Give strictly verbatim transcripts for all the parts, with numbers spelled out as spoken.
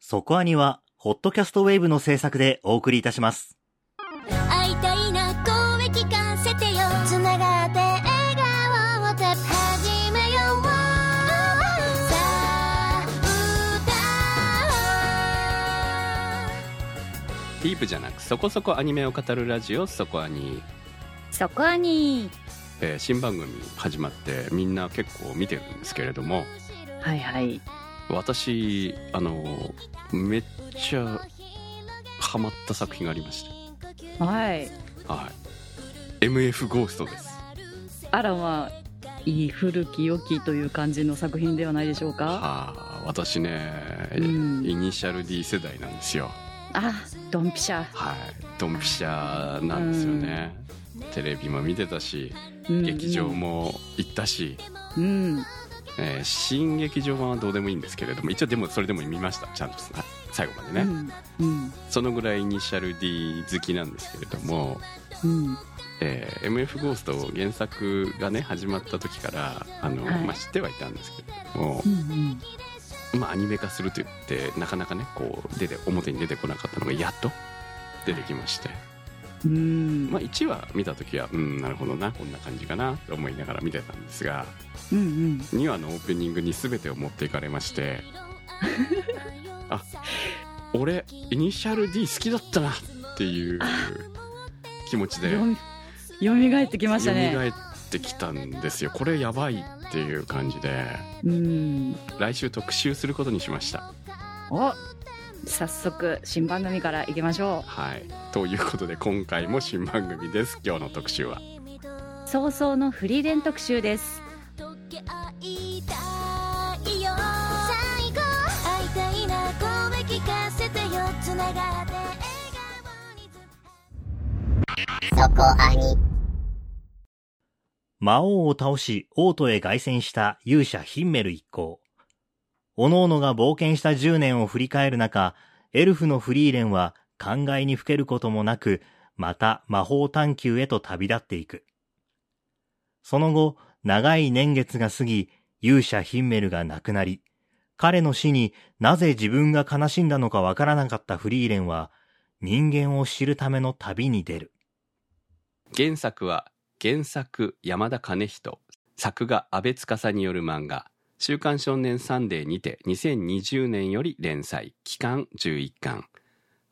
そこアニはホットキャストウェイブの制作でお送りいたします。会いたいな声聞かせてよ、つながって笑顔をたっ始めよう、さあ歌ディープじゃなくそこそこアニメを語るラジオ、そこアニそこアニ、えー、新番組始まってみんな結構見てるんですけれども、はいはい、私あのめっちゃハマった作品がありまして、はいはい エムエフ ゴーストです。あらまあいい古き良きという感じの作品ではないでしょうか。はあ、私ね、うん、イニシャル D 世代なんですよ。あ、ドンピシャ、はいドンピシャなんですよね、うん、テレビも見てたし、うん、劇場も行ったし、うん、うんえー、新劇場版はどうでもいいんですけれども、一応でもそれでも見ました、ちゃんと最後までね、うんうん、そのぐらいイニシャル D 好きなんですけれども、うんえー、エムエフ ゴースト原作がね始まった時からあの、はいまあ、知ってはいたんですけれども、うんうんまあ、アニメ化すると言ってなかなかねこう出て表に出てこなかったのがやっと出てきまして、うんまあ、いちわ見た時はうんなるほどなこんな感じかなと思いながら見てたんですが、うんうん、にわのオープニングに全てを持っていかれましてあ、俺イニシャル D 好きだったなっていう気持ちでよみがえってきましたね。よみがえってきたんですよ。これやばいっていう感じで、うん、来週特集することにしました。お、早速新番組からいきましょう。はい、ということで今回も新番組です。今日の特集は早々のフリーレン特集です。会いたいよ最高、会いたいな声聞かせてよ、つながって笑顔に。そこアニ、魔王を倒し王都へ凱旋した勇者ヒンメル一行、おのおのが冒険したじゅうねんを振り返る中、エルフのフリーレンは感慨にふけることもなくまた魔法探求へと旅立っていく。その後長い年月が過ぎ、勇者ヒンメルが亡くなり、彼の死になぜ自分が悲しんだのかわからなかったフリーレンは、人間を知るための旅に出る。原作は原作山田兼人、作画阿部司による漫画、週刊少年サンデーにてにせんにじゅうねんより連載、期間じゅういっかん。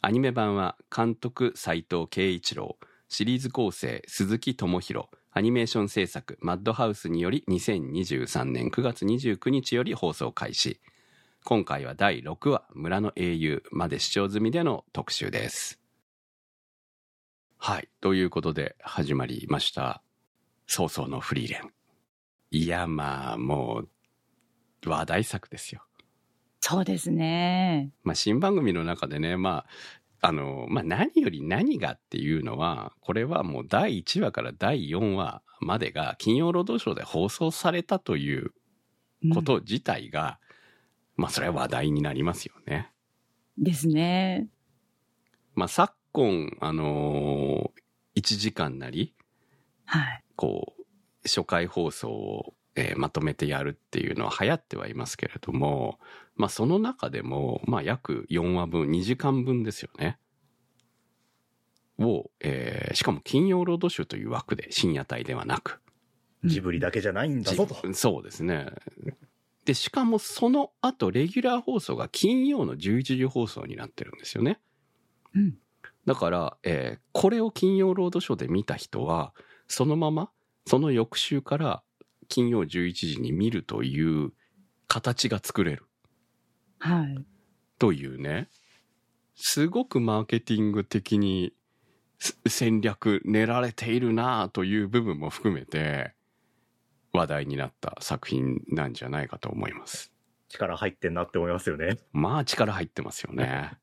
アニメ版は監督斉藤圭一郎、シリーズ構成鈴木智弘、アニメーション制作マッドハウスによりにせんにじゅうさんねんくがつにじゅうくにちより放送開始。今回はだいろくわ村の英雄まで視聴済みでの特集です。はいということで始まりました早々のフリーレン。いやまあもう話題作ですよ。そうですね、まあ、新番組の中でねまああのまあ、何より何がっていうのはこれはもうだいいちわからだいよんわまでが金曜ロードショーで放送されたということ自体が、うん、まあそれは話題になりますよね。ですね。まあ昨今あのー、いちじかんなり、はい、こう初回放送を、えー、まとめてやるっていうのは流行ってはいますけれども、まあ、その中でも、まあ、約よんわぶん、にじかんぶんですよね。を、えー、しかも金曜ロードショーという枠で深夜帯ではなく。ジブリだけじゃないんだぞと。そうですね。で、しかもその後、レギュラー放送が金曜のじゅういちじ放送になってるんですよね。うん。だから、えー、これを金曜ロードショーで見た人は、そのまま、その翌週から金曜じゅういちじに見るという形が作れる。はい、というねすごくマーケティング的に戦略練られているなという部分も含めて話題になった作品なんじゃないかと思います。力入ってんなって思いますよね。まあ力入ってますよね。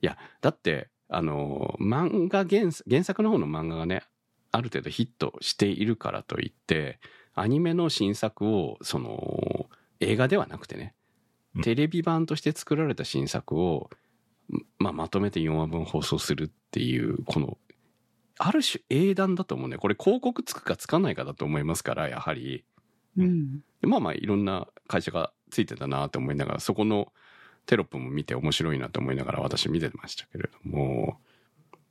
いやだってあの漫画原作、原作の方の漫画がねある程度ヒットしているからといってアニメの新作をその映画ではなくてねテレビ版として作られた新作を、まあ、まとめてよんわぶん放送するっていうこのある種英断だと思うね。これ広告つくかつかないかだと思いますからやはり、うん、まあまあいろんな会社がついてたなと思いながらそこのテロップも見て面白いなと思いながら私見てましたけれども、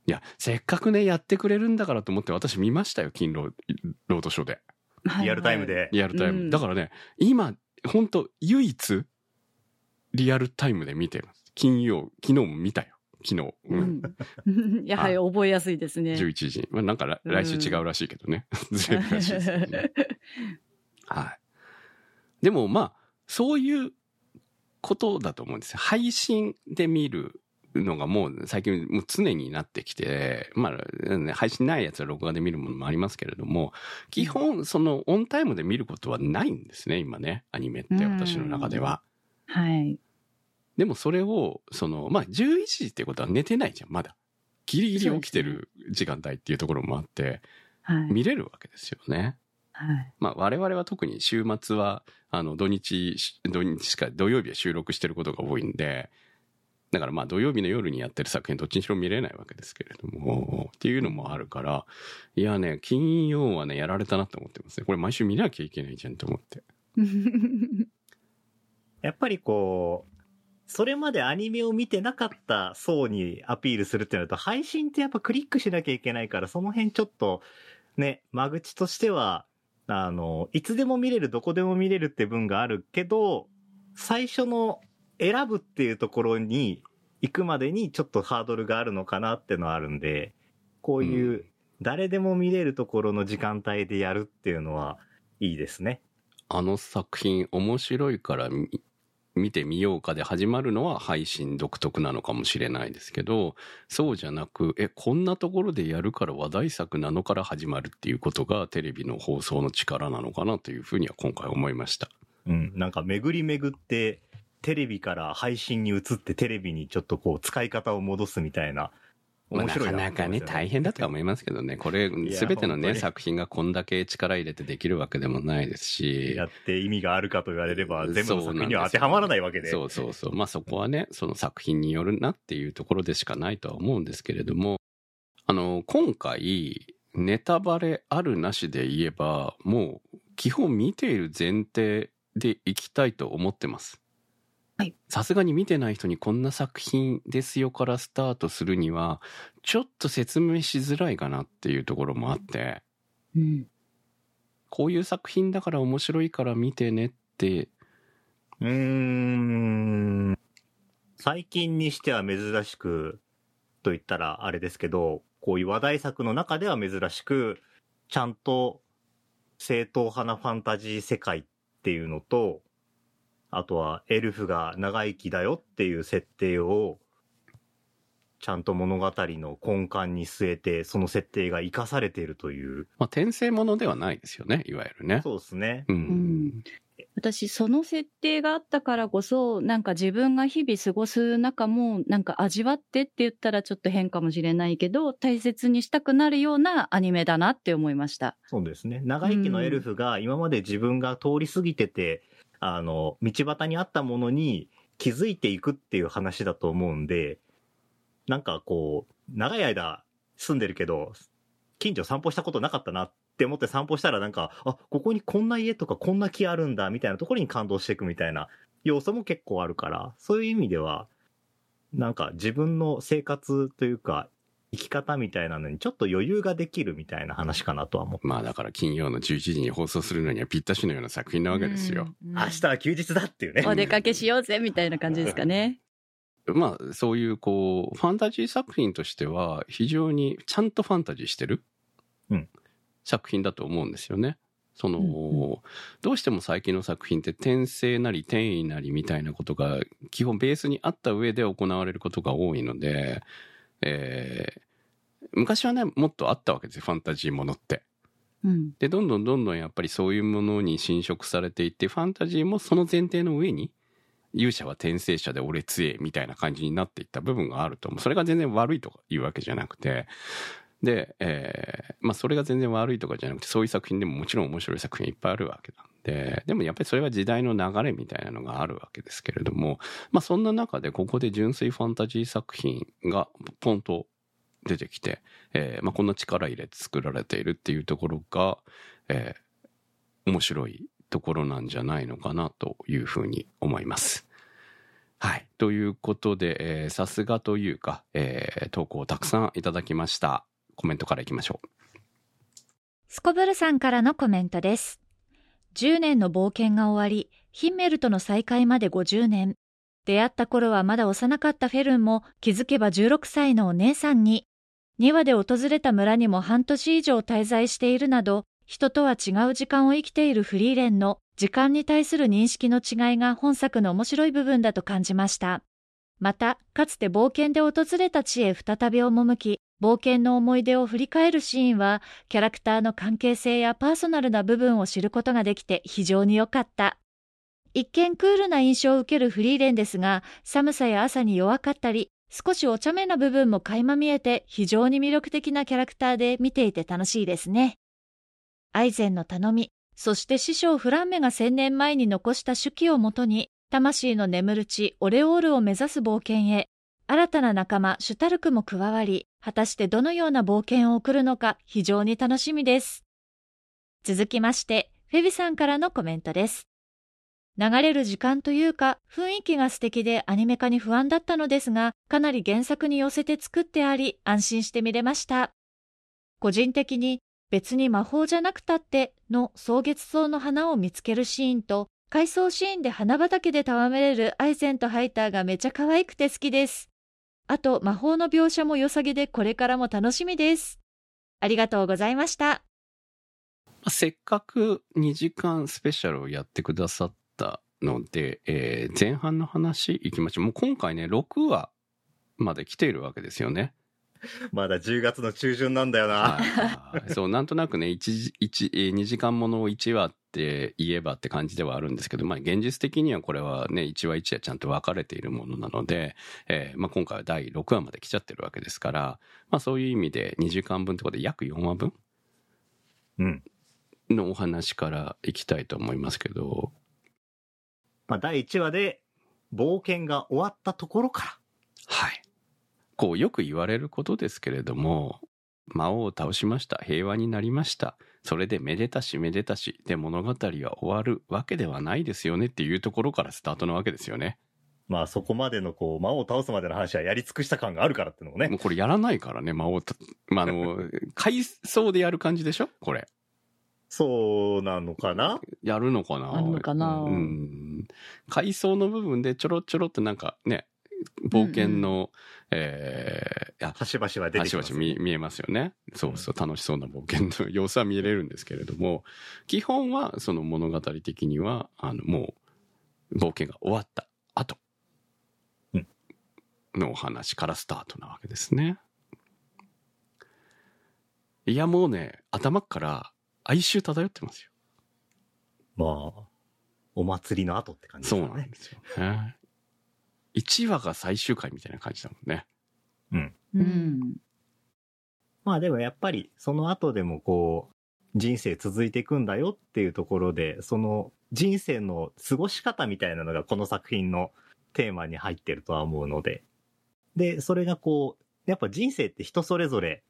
いやせっかくねやってくれるんだからと思って私見ましたよ、金ロードショーでリアルタイムで、リアルタイム、うん、だからね今本当唯一リアルタイムで見てます。金曜昨日も見たよ、昨日、うんうん、やはり覚えやすいですね。じゅういちじ、まあ、なんか来週違うらしいけどね、うん、ずれるらしいですねはい。でもまあそういうことだと思うんですよ。配信で見るのがもう最近もう常になってきて、まあ配信ないやつは録画で見るものもありますけれども、基本そのオンタイムで見ることはないんですね今ね、アニメって私の中では、うん、はい。でもそれをそのまあじゅういちじってことは寝てないじゃん、まだギリギリ起きてる時間帯っていうところもあって、はい、見れるわけですよね、はい。まあ、我々は特に週末はあの土日土日しか土曜日は収録してることが多いんで、だからまあ土曜日の夜にやってる作品どっちにしろ見れないわけですけれどもっていうのもあるから、いやね金曜はねやられたなと思ってますね。これ毎週見なきゃいけないじゃんと思ってやっぱりこうそれまでアニメを見てなかった層にアピールするってなると、配信ってやっぱクリックしなきゃいけないから、その辺ちょっとね、間口としては、あの、いつでも見れる、どこでも見れるって分があるけど、最初の選ぶっていうところに行くまでにちょっとハードルがあるのかなってのはあるんで、こういう誰でも見れるところの時間帯でやるっていうのはいいですね。うん、あの作品面白いから見てみようかで始まるのは配信独特なのかもしれないですけど、そうじゃなく、え、こんなところでやるから話題作なのから始まるっていうことがテレビの放送の力なのかなというふうには今回思いました。うん、なんか巡り巡ってテレビから配信に移ってテレビにちょっとこう使い方を戻すみたいな。まあ、なかなかね大変だとは思いますけどね、これ全てのね作品がこんだけ力入れてできるわけでもないですし、やって意味があるかと言われれば全部の作品には当てはまらないわけで、そうそうそう、まあそこはねその作品によるなっていうところでしかないとは思うんですけれども、あの今回ネタバレあるなしで言えばもう基本見ている前提でいきたいと思ってます。さすがに見てない人にこんな作品ですよからスタートするにはちょっと説明しづらいかなっていうところもあって、うん、こういう作品だから面白いから見てねって、うーん最近にしては珍しくと言ったらあれですけど、こういう話題作の中では珍しくちゃんと正統派なファンタジー世界っていうのと、あとはエルフが長生きだよっていう設定をちゃんと物語の根幹に据えてその設定が生かされているという、まあ、転生ものではないですよね、いわゆるね。そうですね、うんうん、私その設定があったからこそなんか自分が日々過ごす中もなんか味わってって言ったらちょっと変かもしれないけど大切にしたくなるようなアニメだなって思いました。そうですね、長生きのエルフが今まで自分が通り過ぎてて、うんあの道端にあったものに気づいていくっていう話だと思うんで、なんかこう長い間住んでるけど近所散歩したことなかったなって思って散歩したらなんか、あ、ここにこんな家とかこんな木あるんだみたいなところに感動していくみたいな要素も結構あるから、そういう意味ではなんか自分の生活というか生き方みたいなのにちょっと余裕ができるみたいな話かなとは思う。まあだから金曜のじゅういちじに放送するのにはぴったしのような作品なわけですよ、うんうん、明日は休日だっていうね、お出かけしようぜみたいな感じですかねまあそういうこうファンタジー作品としては非常にちゃんとファンタジーしてる、うん、作品だと思うんですよね。その、うんうん、どうしても最近の作品って転生なり転移なりみたいなことが基本ベースにあった上で行われることが多いので、えー、昔はねもっとあったわけですよファンタジーものって、うん、でどんどんどんどんやっぱりそういうものに侵食されていって、ファンタジーもその前提の上に勇者は転生者で俺強えみたいな感じになっていった部分があると思う。それが全然悪いとかいうわけじゃなくて、で、えー、まあそれが全然悪いとかじゃなくて、そういう作品でももちろん面白い作品いっぱいあるわけなんで、でもやっぱりそれは時代の流れみたいなのがあるわけですけれども、まあそんな中でここで純粋ファンタジー作品がポンと出てきて、えー、まあこんな力入れて作られているっていうところが、えー、面白いところなんじゃないのかなというふうに思います。はい。ということで、さすがというか、えー、投稿をたくさんいただきました。コメントからいきましょう。すこぶるさんからのコメントです。じゅうねんの冒険が終わり、ヒンメルとの再会までごじゅうねん。出会った頃はまだ幼かったフェルンも気づけばじゅうろくさいのお姉さんに、にわで訪れた村にも半年以上滞在しているなど、人とは違う時間を生きているフリーレンの時間に対する認識の違いが本作の面白い部分だと感じました。また、かつて冒険で訪れた地へ再び赴き、冒険の思い出を振り返るシーンは、キャラクターの関係性やパーソナルな部分を知ることができて非常に良かった。一見クールな印象を受けるフリーレンですが、寒さや朝に弱かったり、少しお茶目な部分も垣間見えて、非常に魅力的なキャラクターで見ていて楽しいですね。アイゼンの頼み、そして師匠フランメがせんねんまえに残した手記をもとに、魂の眠る地オレオールを目指す冒険へ、新たな仲間シュタルクも加わり、果たしてどのような冒険を送るのか非常に楽しみです。続きまして、フェビさんからのコメントです。流れる時間というか雰囲気が素敵でアニメ化に不安だったのですが、かなり原作に寄せて作ってあり安心して見れました。個人的に別に魔法じゃなくたっての草月草の花を見つけるシーンと、回想シーンで花畑で戯れるアイゼンとハイターがめちゃ可愛くて好きです。あと魔法の描写も良さげでこれからも楽しみです。ありがとうございました。せっかくにじかんスペシャルをやってくださってので、えー、前半の話いきましょう。もう今回ねろくわまで来ているわけですよね。まだじゅうがつの中旬なんだよな、はい、そうなんとなくねにじかんものをいちわって言えばって感じではあるんですけど、まあ、現実的にはこれはねいちわいちわちゃんと分かれているものなので、えーまあ、今回はだいろくわまで来ちゃってるわけですから、まあ、そういう意味でにじかんぶんってことで約よんわぶんのお話からいきたいと思いますけど、まあ、だいいちわで冒険が終わったところから、はい、こうよく言われることですけれども、魔王を倒しました、平和になりました、それでめでたしめでたしで物語は終わるわけではないですよねっていうところからスタートなわけですよね。まあそこまでのこう魔王を倒すまでの話はやり尽くした感があるからっていうのもね、もうこれやらないからね魔王た、まあ、あの回想でやる感じでしょこれ。そうなのかな、やるのかな、あるのかな、うん、回想の部分でちょろちょろってなんかね冒険の、うんうんえー、端々は出てきます、端々 見, 見えますよね。そうそう、楽しそうな冒険の様子は見れるんですけれども、基本はその物語的にはあのもう冒険が終わった後のお話からスタートなわけですね。いやもうね頭から哀愁漂ってますよ。まあお祭りの後って感じですね。そうなんですよね。いちわが最終回みたいな感じだもんね。うん。うん。まあでもやっぱりその後でもこう人生続いていくんだよっていうところで、その人生の過ごし方みたいなのがこの作品のテーマに入ってるとは思うので、でそれがこうやっぱ人生って人それぞれ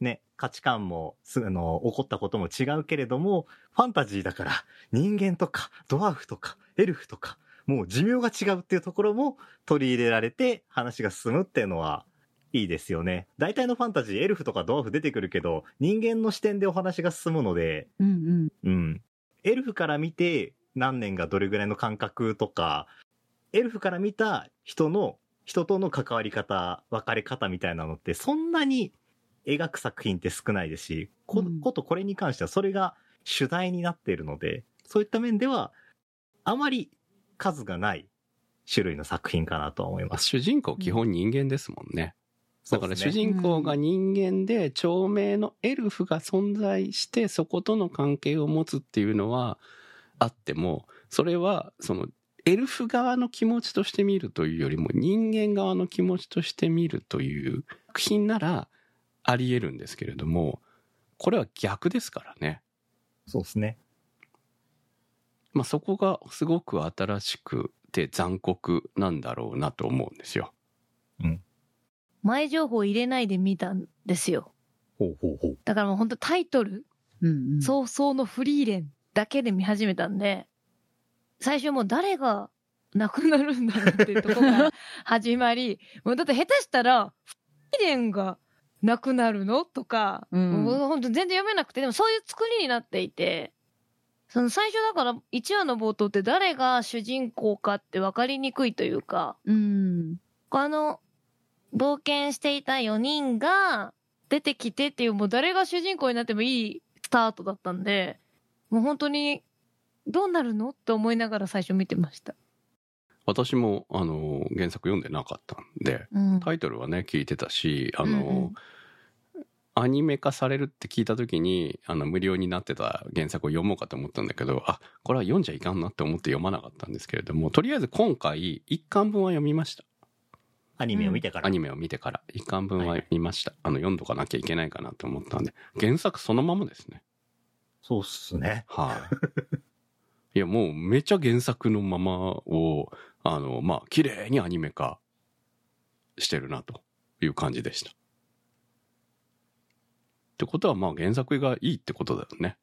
ね、価値観もすあの起こったことも違うけれども、ファンタジーだから人間とかドワーフとかエルフとかもう寿命が違うっていうところも取り入れられて話が進むっていうのはいいですよね。大体のファンタジーエルフとかドワーフ出てくるけど人間の視点でお話が進むので、うんうんうん、エルフから見て何年がどれぐらいの感覚とか、エルフから見た人の人との関わり方別れ方みたいなのってそんなに描く作品って少ないですし、こ、ことこれに関してはそれが主題になっているので、そういった面ではあまり数がない種類の作品かなとは思います。主人公基本人間ですもんね、うん、だから主人公が人間で長命のエルフが存在してそことの関係を持つっていうのはあっても、それはそのエルフ側の気持ちとして見るというよりも人間側の気持ちとして見るという作品ならありえるんですけれども、これは逆ですからね。そうですね。まあそこがすごく新しくて残酷なんだろうなと思うんですよ。うん。前情報入れないで見たんですよ。ほうほうほう。だからもう本当タイトル、うんうん、早々のフリーレンだけで見始めたんで、最初もう誰が亡くなるんだろうっていうところが始まり、もうだって下手したら不機嫌がなくなるのとか、うん、もう本当全然読めなくて、でもそういう作りになっていて、その最初だからいちわの冒頭って誰が主人公かって分かりにくいというか、うん、あの冒険していたよにんが出てきてっていう、もう誰が主人公になってもいいスタートだったんで、もう本当にどうなるのって思いながら最初見てました。私もあの原作読んでなかったんで、うん、タイトルはね聞いてたし、あの、うんうん、アニメ化されるって聞いた時にあの無料になってた原作を読もうかと思ったんだけど、あ、これは読んじゃいかんなって思って読まなかったんですけれども、とりあえず今回いっかんぶんは読みました。アニメを見てから、うん、アニメを見てからいっかんぶんは見ました、はい、あの読んどかなきゃいけないかなと思ったんで、原作そのままですね。そうっすね、はい、あ。いやもうめちゃ原作のままをあのまあ綺麗にアニメ化してるなという感じでした。ってことはまあ原作がいいってことだよね。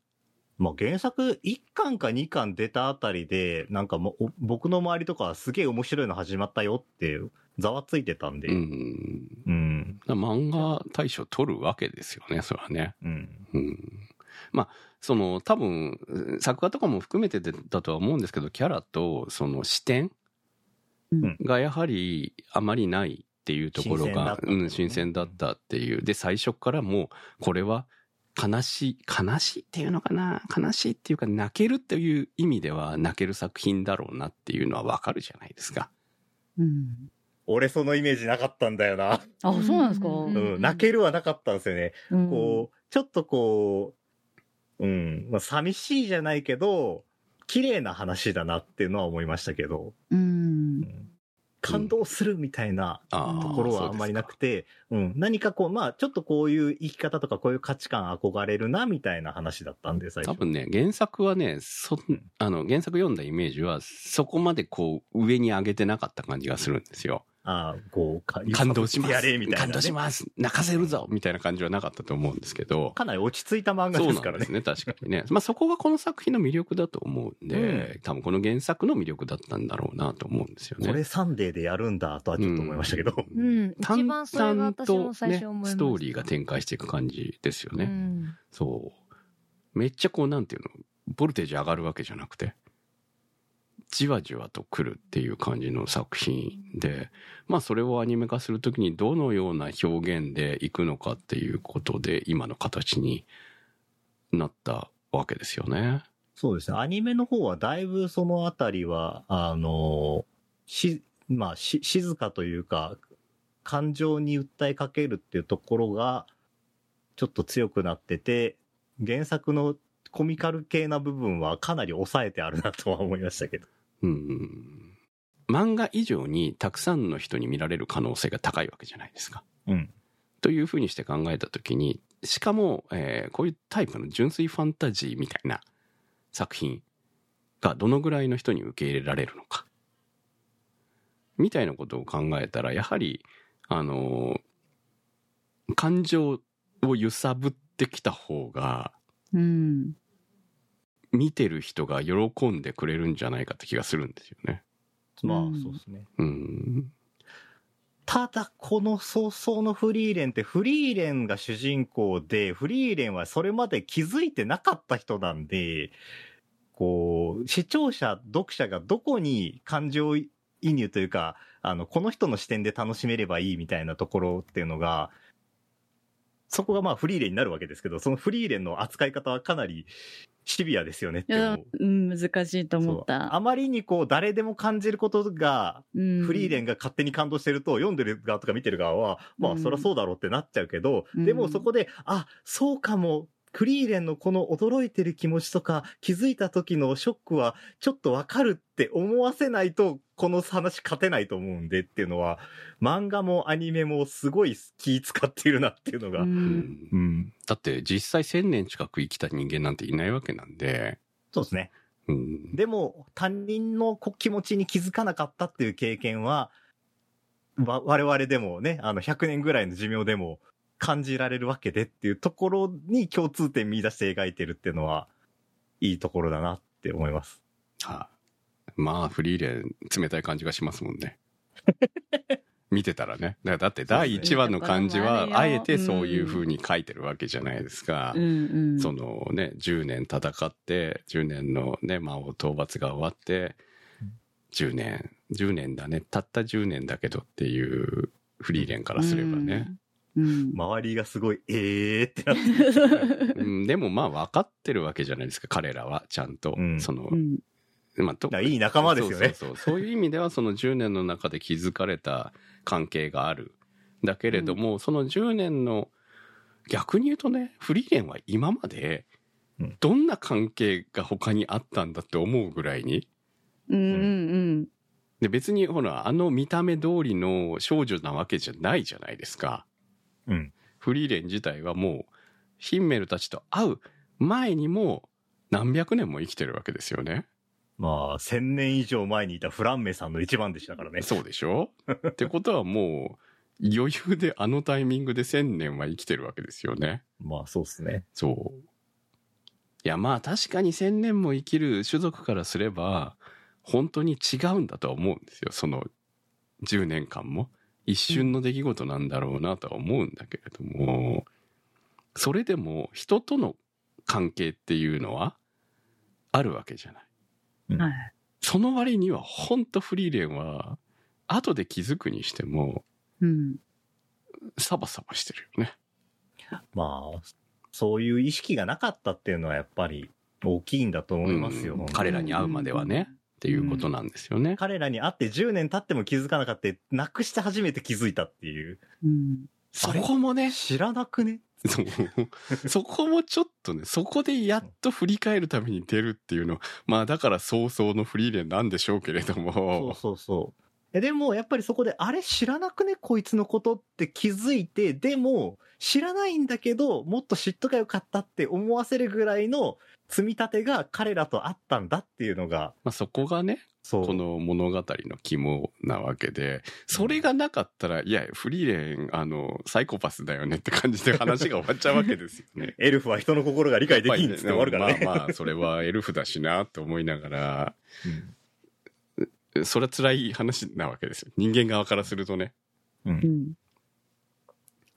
まあ原作いっかんかにかん出たあたりでなんかもう僕の周りとかすげえ面白いの始まったよってざわついてたんで、うん、うん、だ漫画大賞取るわけですよね、それはね。うん、うん、まあその多分作画とかも含めてだとは思うんですけど、キャラとその視点がやはりあまりないっていうところが、うん、新鮮だったっていう、で最初からもうこれは悲しい悲しいっていうのかな、悲しいっていうか泣けるっていう意味では泣ける作品だろうなっていうのはわかるじゃないですか、うん、俺そのイメージなかったんだよな。あ、そうなんですか、うん、泣けるはなかったんですよね、うん、こうちょっとこう、うん、まあ、寂しいじゃないけど綺麗な話だなっていうのは思いましたけど、うんうん、感動するみたいなところはあんまりなくて、うんうん、何かこうまあちょっとこういう生き方とかこういう価値観憧れるなみたいな話だったんで最初。多分ね原作はねそあの原作読んだイメージはそこまでこう上に上げてなかった感じがするんですよ。あ、こう感動しますやれみたいな、ね、感動します泣かせるぞみたいな感じはなかったと思うんですけど、かなり落ち着いた漫画ですから ね, そうなんですね確かにねまあそこがこの作品の魅力だと思うんで、うん、多分この原作の魅力だったんだろうなと思うんですよね。これサンデーでやるんだとはちょっと思いましたけど、うんうん、一番それが私も最初思いました、ね、ストーリーが展開していく感じですよね、うん、そうめっちゃこうなんていうのボルテージ上がるわけじゃなくてじわじわと来るっていう感じの作品で、まあそれをアニメ化するときにどのような表現でいくのかっていうことで今の形になったわけですよね。そうですね。アニメの方はだいぶそのあたりはあのしまあし静かというか感情に訴えかけるっていうところがちょっと強くなってて、原作のコミカル系な部分はかなり抑えてあるなとは思いましたけど、うん、漫画以上にたくさんの人に見られる可能性が高いわけじゃないですか、うん、というふうにして考えたときに、しかも、えー、こういうタイプの純粋ファンタジーみたいな作品がどのぐらいの人に受け入れられるのかみたいなことを考えたら、やはりあのー、感情を揺さぶってきた方が、うん、見てる人が喜んでくれるんじゃないかって気がするんですよね。まあそうですね、うん、ただこの早々のフリーレンってフリーレンが主人公で、フリーレンはそれまで気づいてなかった人なんで、こう視聴者読者がどこに感情移入というかあのこの人の視点で楽しめればいいみたいなところっていうのが、そこがまあフリーレンになるわけですけど、そのフリーレンの扱い方はかなりシビアですよねって思う。うん、難しいと思った。あまりにこう誰でも感じることが、うん、フリーレンが勝手に感動してると読んでる側とか見てる側はまあそりゃそうだろうってなっちゃうけど、うん、でもそこであそうかもフリーレンのこの驚いてる気持ちとか気づいた時のショックはちょっとわかるって思わせないとこの話勝てないと思うんでっていうのは、漫画もアニメもすごい気使っているなっていうのが、うん、うん、だって実際せんねん近く生きた人間なんていないわけなんで。そうですね、うん、でも他人の気持ちに気づかなかったっていう経験は我々でもね、あのひゃくねんぐらいの寿命でも感じられるわけでっていうところに共通点見出して描いてるっていうのはいいところだなって思います。はあ、まあフリーレン冷たい感じがしますもんね見てたらね、だ, だってだいいちわの漢字はあえてそういう風に書いてるわけじゃないですか、うんうん、そのねじゅうねん戦ってじゅうねんのね魔王討伐が終わってじゅうねんじゅうねんだね、たったじゅうねんだけどっていうフリーレンからすればね、うんうん、周りがすごいえーってなって、うん、でもまあ分かってるわけじゃないですか彼らはちゃんと、うん、その、うん、まあ、いい仲間ですよね。そうそうそう、そういう意味ではそのじゅうねんの中で築かれた関係があるだけれども、うん、そのじゅうねんの逆に言うとね、フリーレンは今までどんな関係が他にあったんだって思うぐらいに、うんうんうん、で別にほらあの見た目通りの少女なわけじゃないじゃないですか、うん、フリーレン自体はもうヒンメルたちと会う前にも何百年も生きてるわけですよね。まあ、千年以上前にいたフランメさんの一番弟子だからね。そうでしょってことはもう余裕であのタイミングで千年は生きてるわけですよね。まあそうですね。そう。いやまあ確かに千年も生きる種族からすれば本当に違うんだとは思うんですよ。そのじゅうねんかんも一瞬の出来事なんだろうなとは思うんだけれども、それでも人との関係っていうのはあるわけじゃない。うん、その割には本当フリーレンは後で気づくにしても、うん、サバサバしてるよね。まあそういう意識がなかったっていうのはやっぱり大きいんだと思いますよ、うん、彼らに会うまではね、うん、っていうことなんですよね、うん、彼らに会ってじゅうねん経っても気づかなかった、なくして初めて気づいたっていう、うん、そこもね知らなくねそこもちょっとね、そこでやっと振り返るために出るっていうの、まあだから早々のフリーレンなんでしょうけれども、そうそうそう、えでもやっぱりそこであれ知らなくねこいつのことって気づいて、でも知らないんだけどもっと知っとかよかったって思わせるぐらいの積み立てが彼らとあったんだっていうのが、まあ、そこがねこの物語の肝なわけで、それがなかったら、うん、いやフリーレンあのサイコパスだよねって感じで話が終わっちゃうわけですよねエルフは人の心が理解できんって終わるからね、まあまあそれはエルフだしなって思いながら、うん、それは辛い話なわけですよ人間側からするとね、うんうん、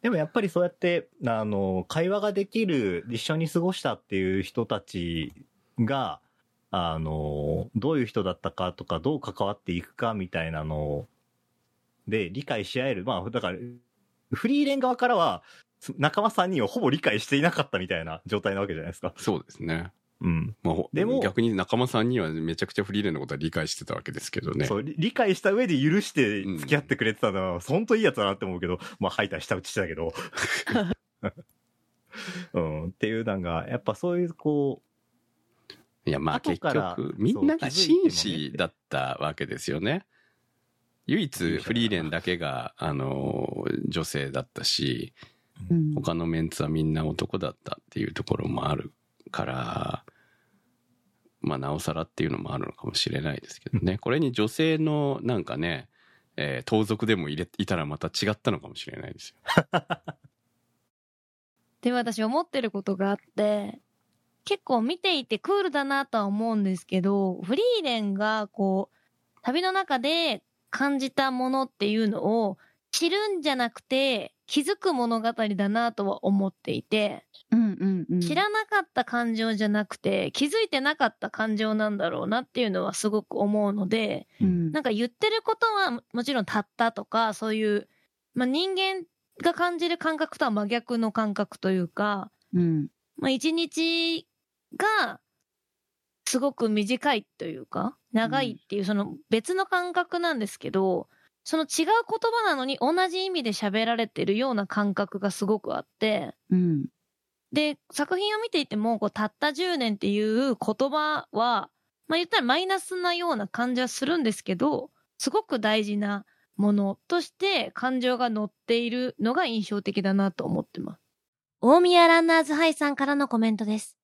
でもやっぱりそうやってあの会話ができる、一緒に過ごしたっていう人たちがあのどういう人だったかとかどう関わっていくかみたいなので理解し合える、まあだからフリーレン側からは仲間さんにんをほぼ理解していなかったみたいな状態なわけじゃないですか。そうですね、うん、まあ、でも逆に仲間さんにんはめちゃくちゃフリーレンのことは理解してたわけですけどね。そう理解した上で許して付き合ってくれてたのは本当、うん、いいやつだなって思うけど、まあハイター下打ちしてたけど、うん、っていうのがやっぱそういうこう、いやまあ結局みんなが紳士だったわけですよね。唯一フリーレンだけがあの女性だったし、うん、他のメンツはみんな男だったっていうところもあるから、まあなおさらっていうのもあるのかもしれないですけどね。これに女性のなんかね、えー、盗賊でも入れいたらまた違ったのかもしれないですよ。で私思ってることがあって。結構見ていてクールだなとは思うんですけど、フリーレンがこう旅の中で感じたものっていうのを知るんじゃなくて気づく物語だなとは思っていて、うんうんうん、知らなかった感情じゃなくて気づいてなかった感情なんだろうなっていうのはすごく思うので、うん、なんか言ってることはもちろんたったとかそういう、まあ、人間が感じる感覚とは真逆の感覚というか、うん、まあ一日がすごく短いというか長いっていうその別の感覚なんですけど、うん、その違う言葉なのに同じ意味で喋られてるような感覚がすごくあって、うん、で作品を見ていてもこうたったじゅうねんっていう言葉はまあ言ったらマイナスなような感じはするんですけど、すごく大事なものとして感情が乗っているのが印象的だなと思ってます。大宮ランナーズハイさんからのコメントです。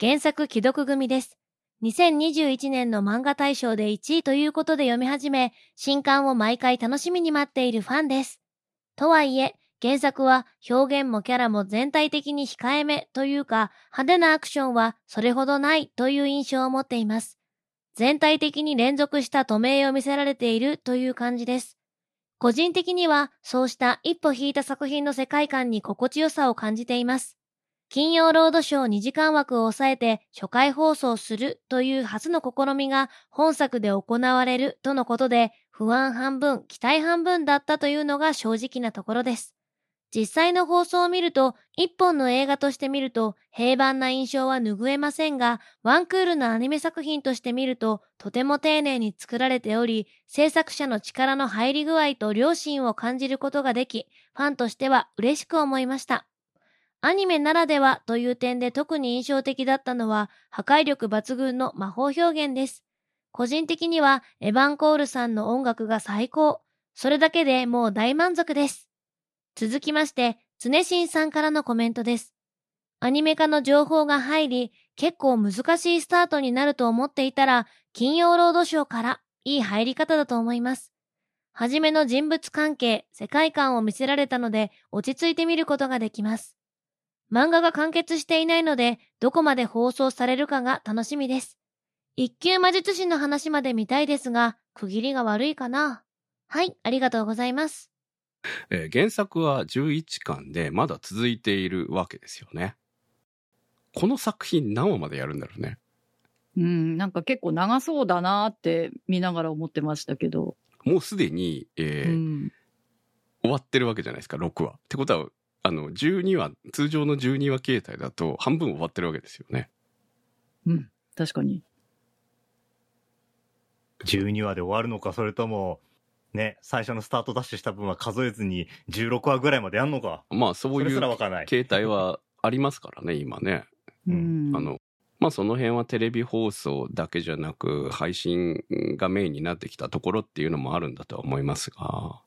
原作既読組です。にせんにじゅういちねんの漫画大賞でいちいということで読み始め、新刊を毎回楽しみに待っているファンです。とはいえ、原作は表現もキャラも全体的に控えめというか、派手なアクションはそれほどないという印象を持っています。全体的に連続した止め絵を見せられているという感じです。個人的にはそうした一歩引いた作品の世界観に心地よさを感じています。金曜ロードショーにじかん枠を抑えて初回放送するという初の試みが本作で行われるとのことで、不安半分、期待半分だったというのが正直なところです。実際の放送を見ると、一本の映画として見ると平凡な印象は拭えませんが、ワンクールのアニメ作品として見るととても丁寧に作られており、制作者の力の入り具合と良心を感じることができ、ファンとしては嬉しく思いました。アニメならではという点で特に印象的だったのは、破壊力抜群の魔法表現です。個人的にはエヴァン・コールさんの音楽が最高。それだけでもう大満足です。続きまして、常新さんからのコメントです。アニメ化の情報が入り、結構難しいスタートになると思っていたら、金曜ロードショーからいい入り方だと思います。はじめの人物関係、世界観を見せられたので、落ち着いて見ることができます。漫画が完結していないので、どこまで放送されるかが楽しみです。一級魔術師の話まで見たいですが、区切りが悪いかな。はい、ありがとうございます。えー、原作はじゅういっかんでまだ続いているわけですよね。この作品何話までやるんだろうね。うん、なんか結構長そうだなって見ながら思ってましたけど、もうすでに、えーうん、終わってるわけじゃないですか。ろくわってことは、あのじゅうにわ、通常のじゅうにわ形態だと半分終わってるわけですよね。うん、確かにじゅうにわで終わるのか、それともね、最初のスタートダッシュした分は数えずにじゅうろくわぐらいまでやんのか。まあそういう形態はありますからね今ね、うん、あのまあその辺はテレビ放送だけじゃなく配信がメインになってきたところっていうのもあるんだとは思いますが、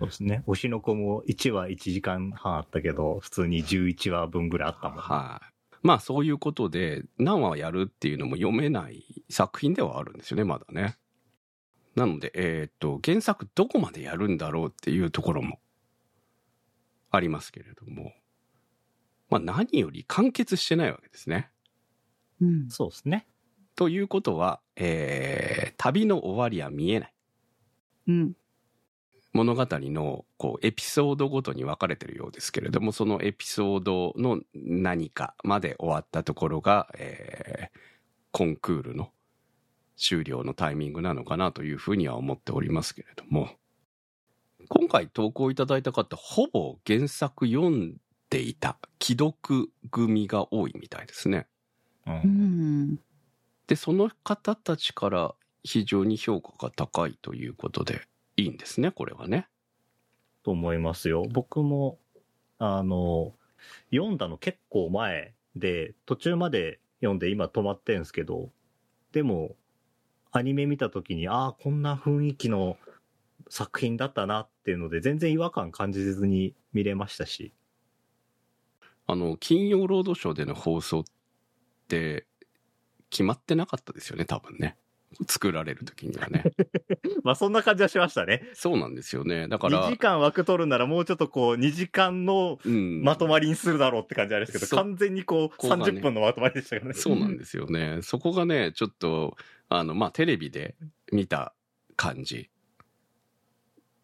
そうですね、推しの子もいちわいちじかんはんあったけど普通にじゅういちわぶんぐらいあったもん、ね、はい。まあそういうことで何話やるっていうのも読めない作品ではあるんですよねまだね。なので、えー、っと原作どこまでやるんだろうっていうところもありますけれども、まあ何より完結してないわけですね。うん、そうですね。ということは、えー、旅の終わりは見えない。うん。物語のこうエピソードごとに分かれてるようですけれども、そのエピソードの何かまで終わったところが、えー、コンクールの終了のタイミングなのかなというふうには思っておりますけれども、今回投稿いただいた方ほぼ原作読んでいた既読組が多いみたいですね、うん、でその方たちから非常に評価が高いということでいいんですねこれはね、と思いますよ。僕もあの読んだの結構前で途中まで読んで今止まってるんですけど、でもアニメ見た時にああこんな雰囲気の作品だったなっていうので全然違和感感じずに見れましたし、あの金曜ロードショーでの放送って決まってなかったですよね多分ね、作られる時にはねまあそんな感じはしましたね。そうなんですよね。だからにじかん枠取るならもうちょっとこうにじかんのまとまりにするだろうって感じあるんですけど、うん、完全にこうさんじゅっぷんのまとまりでしたからね。そうなんですよね。そこがねちょっとあのまあテレビで見た感じ、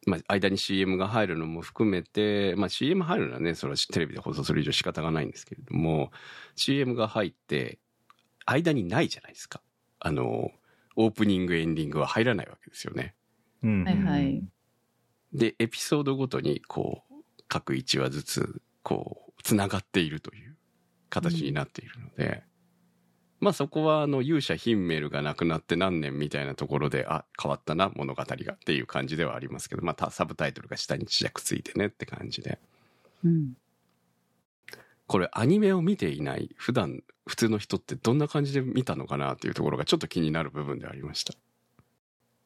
まあ、間に シーエム が入るのも含めて、まあ、シーエム 入るのはねそれはテレビで放送する以上仕方がないんですけれども、 シーエム が入って間にないじゃないですか、あのオープニングエンディングは入らないわけですよね、うん、はいはい。でエピソードごとにこう各いちわずつこうつながっているという形になっているので、うん、まあそこはあの勇者ヒンメルが亡くなって何年みたいなところであ変わったな物語がっていう感じではありますけど、またサブタイトルが下にちっちゃくついてねって感じで、うん、これアニメを見ていない普段普通の人ってどんな感じで見たのかなっていうところがちょっと気になる部分でありました。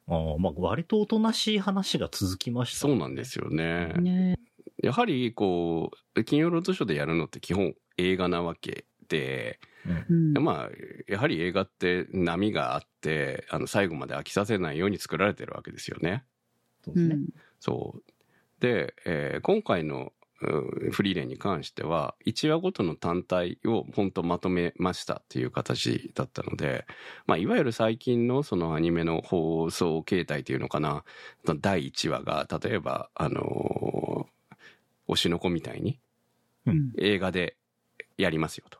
ああ、まあ割とおとなしい話が続きましたね。そうなんですよね。ね、やはりこう金曜ロードショーでやるのって基本映画なわけで、うん、まあやはり映画って波があってあの最後まで飽きさせないように作られてるわけですよね。そうですね。そうで、えー、今回のフリーレンに関してはいちわごとの単体を本当まとめましたっていう形だったので、まあ、いわゆる最近のそのアニメの放送形態というのかな、だいいちわが例えばあのー、推しの子みたいに映画でやりますよと、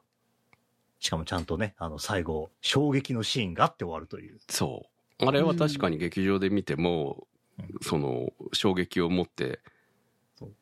うん、しかもちゃんとね、あの最後衝撃のシーンがあって終わるという、そうあれは確かに劇場で見ても、うん、その衝撃を持って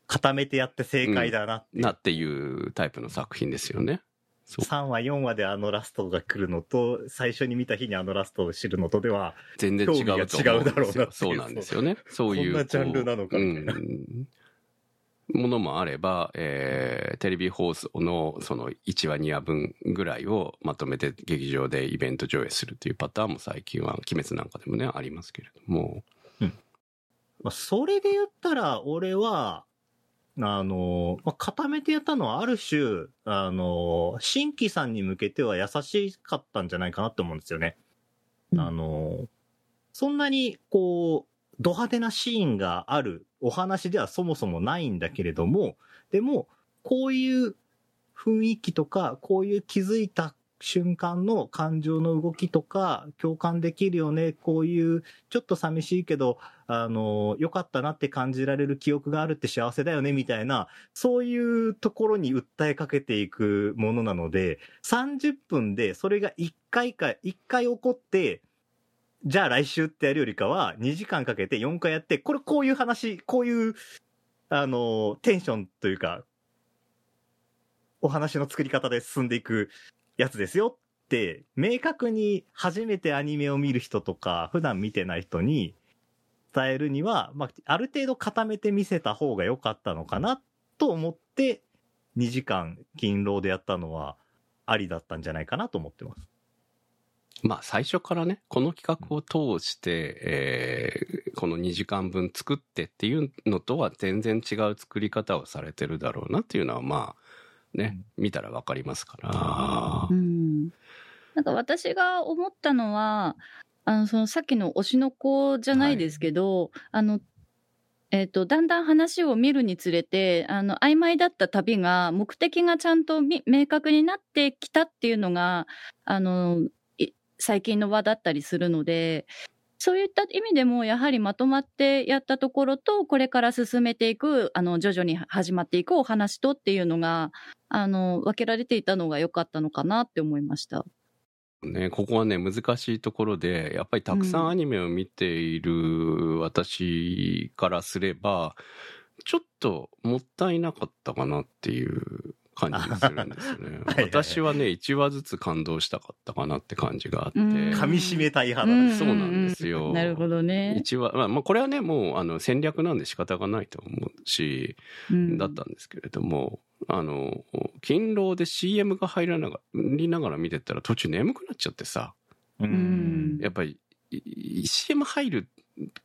固めてやって正解だなっていう、うん、なっていうタイプの作品ですよね。そうさんわよんわであのラストが来るのと最初に見た日にあのラストを知るのとでは全然違うと思うんですよ。そうなんですよね。そういうこんなジャンルなのかみたいな、うん、ものもあれば、えー、テレビ放送のそのいちわにわぶんぐらいをまとめて劇場でイベント上映するというパターンも最近は鬼滅なんかでもねありますけれども、うん、まあ、それで言ったら俺はあのまあ、固めてやったのはある種あの新規さんに向けては優しかったんじゃないかなと思うんですよね、うん、あのそんなにこうド派手なシーンがあるお話ではそもそもないんだけれども、でもこういう雰囲気とかこういう気づいた瞬間の感情の動きとか共感できるよね、こういうちょっと寂しいけどあの良かったなって感じられる記憶があるって幸せだよねみたいな、そういうところに訴えかけていくものなので、さんじゅっぷんでそれがいっかいかいっかい起こってじゃあ来週ってやるよりかはにじかんかけてよんかいやって、これこういう話こういうあのテンションというかお話の作り方で進んでいくやつですよって明確に初めてアニメを見る人とか普段見てない人に伝えるには、まあ、ある程度固めて見せた方が良かったのかなと思ってにじかん勤労でやったのはありだったんじゃないかなと思ってます。まあ最初からねこの企画を通して、えー、このにじかんぶん作ってっていうのとは全然違う作り方をされてるだろうなっていうのはまあね、見たらわかりますから、うん、なんか私が思ったのはあのそのさっきの推しの子じゃないですけど、はい、あのえーと、だんだん話を見るにつれてあの曖昧だった旅が目的がちゃんと明確になってきたっていうのがあの最近の輪だったりするので、そういった意味でもやはりまとまってやったところとこれから進めていくあの徐々に始まっていくお話とっていうのがあの分けられていたのが良かったのかなって思いました、ね、ここはね難しいところでやっぱりたくさんアニメを見ている私からすれば、うん、ちょっともったいなかったかなっていう感じがするんですよね。はいはいはい、私はねいちわずつ感動したかったかなって感じがあって、噛み締めたい派なんです。そうなんですよ。なるほどね。いちわ、まあ、まあこれはねもうあの戦略なんで仕方がないと思うし、うん、だったんですけれども、あの勤労で シーエム が入らながりながら見てたら途中眠くなっちゃってさ、うん、やっぱり シーエム 入る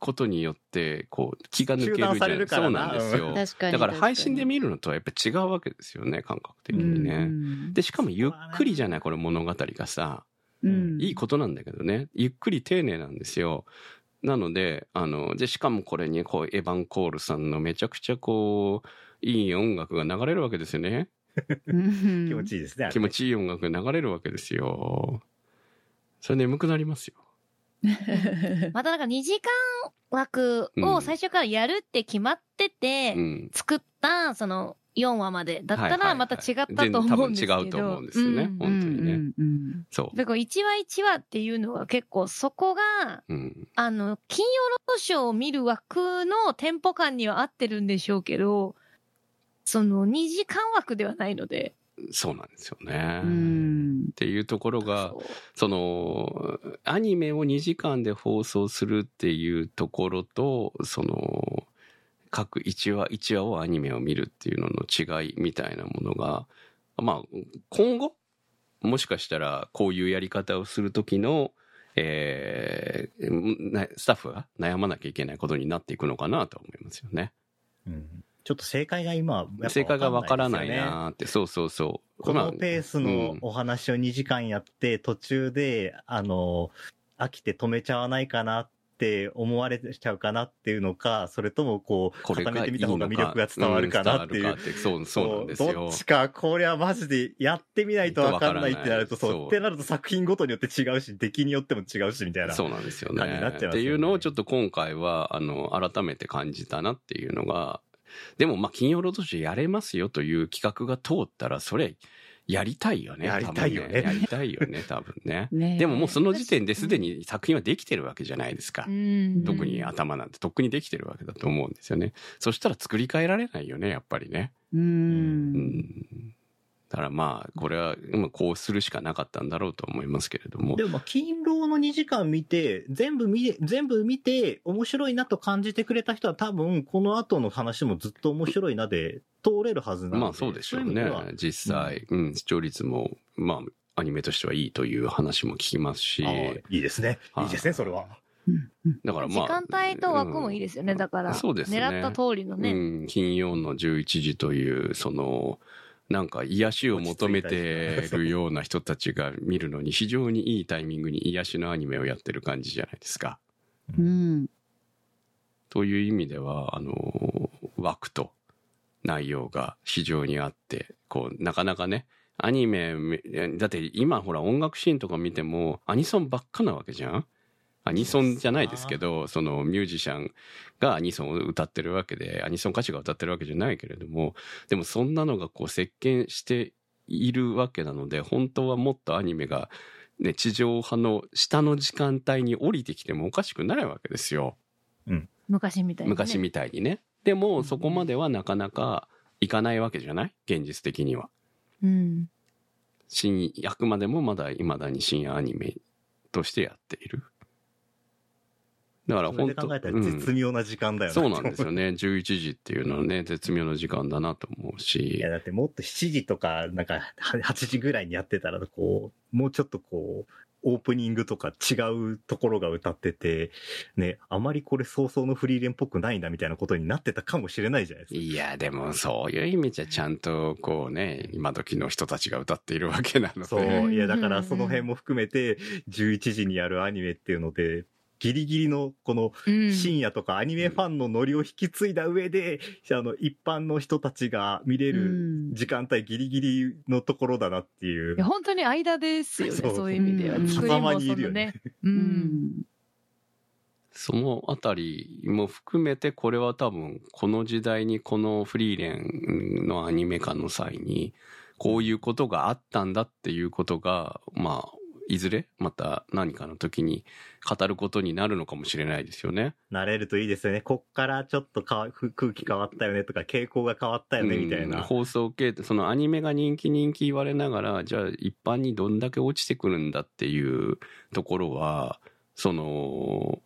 ことによってこう気が抜けるじゃない。そうなんですよ。確かに。だから配信で見るのとはやっぱ違うわけですよね、感覚的にね。でしかもゆっくりじゃない、これ物語がさ、うん、いいことなんだけどね、ゆっくり丁寧なんですよ。なのであのでしかもこれにこうエヴァン・コールさんのめちゃくちゃこういい音楽が流れるわけですよね。気持ちいいですね。気持ちいい音楽が流れるわけですよ。それ眠くなりますよ。またなんかにじかん枠を最初からやるって決まってて、うん、作ったそのよんわまでだったらまた違ったと思うんですけど、はいはいはい、多分違うと思うんですよね、うん、本当にね、うんうん、そうでこういちわいちわっていうのは結構そこが、うん、あの金曜ロードショーを見る枠のテンポ感には合ってるんでしょうけど、そのにじかん枠ではないので。そうなんですよね、うん、っていうところが そ, そのアニメをにじかんで放送するっていうところと、その各いちわいちわをアニメを見るっていうのの違いみたいなものが、まあ今後もしかしたらこういうやり方をする時の、えー、スタッフが悩まなきゃいけないことになっていくのかなと思いますよね、うん、ちょっと正解が今正解がわからないなって。そうそうそう、このペースのお話をにじかんやって、うん、途中であの飽きて止めちゃわないかなっって思われちゃうかなっていうのか、それともこう固めてみた方が魅力が伝わるかなっていう、どっちか、これはマジでやってみないと分かんないってなると、そうってなると作品ごとによって違うし、出来によっても違うしみたいな感じになっちゃいますね。っていうのをちょっと今回はあの改めて感じたなっていうのが、でもまあ金曜ロードショーやれますよという企画が通ったらそれやりたいよね。やりたいよね。やりたいよね。多分ね。ね、でももうその時点ですでに作品はできてるわけじゃないですか。うん、特に頭なんてとっくにできてるわけだと思うんですよね。そしたら作り変えられないよね、やっぱりね。うん、うん。だからまあこれはこうするしかなかったんだろうと思いますけれども。でもまあ金労のにじかん見て全部見全部見て面白いなと感じてくれた人は多分この後の話もずっと面白いなで通れるはずなので。まあそうでしょうね。うう実際、うんうん、視聴率もまあアニメとしてはいいという話も聞きますし。いいですね。いいですね、それは。だからまあ、時間帯と枠もいいですよね。うん、だから狙った通りのね。うん、金曜のじゅういちじというその。なんか癒しを求めてるような人たちが見るのに非常にいいタイミングに癒しのアニメをやってる感じじゃないですか。うん、という意味ではあの枠と内容が非常にあってこうなかなかねアニメだって今ほら音楽シーンとか見てもアニソンばっかなわけじゃん。アニソンじゃないですけどそのミュージシャンがアニソンを歌ってるわけでアニソン歌手が歌ってるわけじゃないけれども、でもそんなのがこう席巻しているわけなので本当はもっとアニメが、ね、地上波の下の時間帯に降りてきてもおかしくないわけですよ、うん、昔みたいにね。昔みたいにね。でもそこまではなかなかいかないわけじゃない現実的には、うん、新あくまでもまだいまだに深夜アニメとしてやっている。だから本当考えたら絶妙な時間だよね、うん、そうなんですよね。じゅういちじっていうのはね絶妙な時間だなと思うし、いやだってもっとしちじとかなんかはちじぐらいにやってたらこうもうちょっとこうオープニングとか違うところが歌っててね、あまりこれ早々のフリーレンっぽくないなみたいなことになってたかもしれないじゃないですか。いやでもそういう意味じゃちゃんとこうね今時の人たちが歌っているわけなので、そういやだからその辺も含めてじゅういちじにやるアニメっていうのでギリギリのこの深夜とかアニメファンのノリを引き継いだ上で、うん、あの一般の人たちが見れる時間帯ギリギリのところだなっていう、うん、いや本当に間ですよね。そう、そういう意味では狭間にいるよね、うん、そのあたりも含めてこれは多分この時代にこのフリーレンのアニメ化の際にこういうことがあったんだっていうことがまあいずれまた何かの時に語ることになるのかもしれないですよね。なれるといいですよね。こっからちょっとか空気変わったよねとか傾向が変わったよねみたいな、うん、放送系ってそのアニメが人気人気言われながらじゃあ一般にどんだけ落ちてくるんだっていうところはその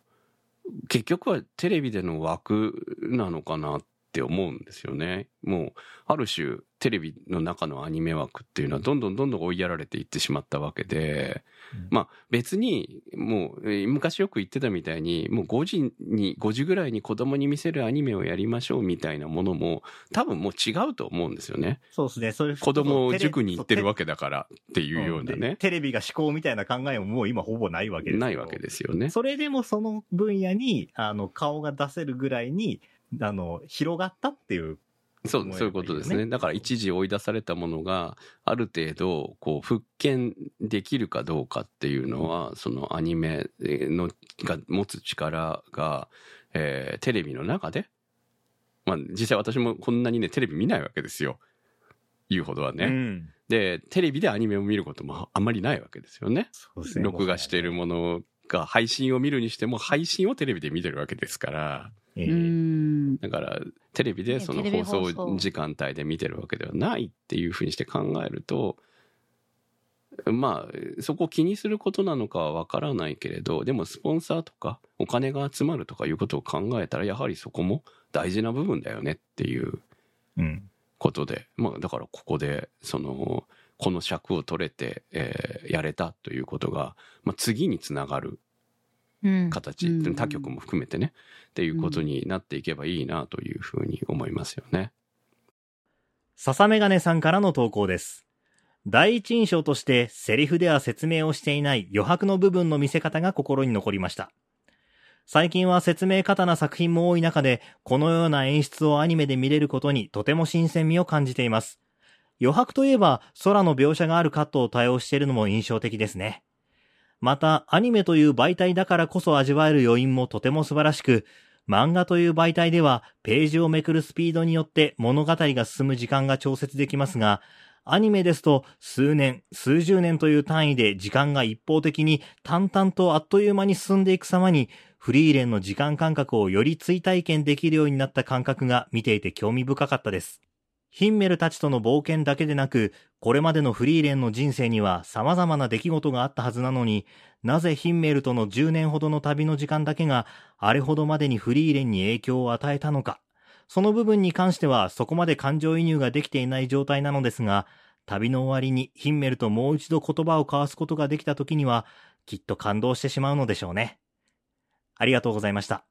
結局はテレビでの枠なのかなって思うんですよね。もうある種テレビの中のアニメ枠っていうのはどんどんどんどん追いやられていってしまったわけで、うん、まあ別にもう昔よく言ってたみたいにもうごじにごじぐらいに子供に見せるアニメをやりましょうみたいなものも多分もう違うと思うんですよね。そうですね。それ子供を塾に行ってるわけだからっていうようなね、うん、テレビが思考みたいな考えももう今ほぼないわけですないわけですよね。それでもその分野にあの顔が出せるぐらいにあの広がったっていう。そう、そういうことですね。だから一時追い出されたものがある程度こう復権できるかどうかっていうのはそのアニメのが持つ力が、えー、テレビの中で、まあ、実際私もこんなにねテレビ見ないわけですよ言うほどはね、うん、でテレビでアニメを見ることもあんまりないわけですよね。そうですね。録画しているものが配信を見るにしても配信をテレビで見てるわけですから、えー、だからテレビでその放送時間帯で見てるわけではないっていうふうにして考えるとまあそこを気にすることなのかは分からないけれど、でもスポンサーとかお金が集まるとかいうことを考えたらやはりそこも大事な部分だよねっていうことで、うん、まあだからここでそのこの尺を取れて、えー、やれたということが、まあ、次につながる形、うん、他局も含めてね、うん、っていうことになっていけばいいなというふうに思いますよね。笹メガネさんからの投稿です。第一印象としてセリフでは説明をしていない余白の部分の見せ方が心に残りました。最近は説明過多な作品も多い中で、このような演出をアニメで見れることにとても新鮮味を感じています。余白といえば、空の描写があるカットを多用しているのも印象的ですね。また、アニメという媒体だからこそ味わえる余韻もとても素晴らしく、漫画という媒体ではページをめくるスピードによって物語が進む時間が調節できますが、アニメですと数年、数十年という単位で時間が一方的に淡々とあっという間に進んでいく様に、フリーレンの時間感覚をより追体験できるようになった感覚が見ていて興味深かったです。ヒンメルたちとの冒険だけでなく、これまでのフリーレンの人生には様々な出来事があったはずなのに、なぜヒンメルとのじゅうねんほどの旅の時間だけがあれほどまでにフリーレンに影響を与えたのか。その部分に関してはそこまで感情移入ができていない状態なのですが、旅の終わりにヒンメルともう一度言葉を交わすことができた時には、きっと感動してしまうのでしょうね。ありがとうございました。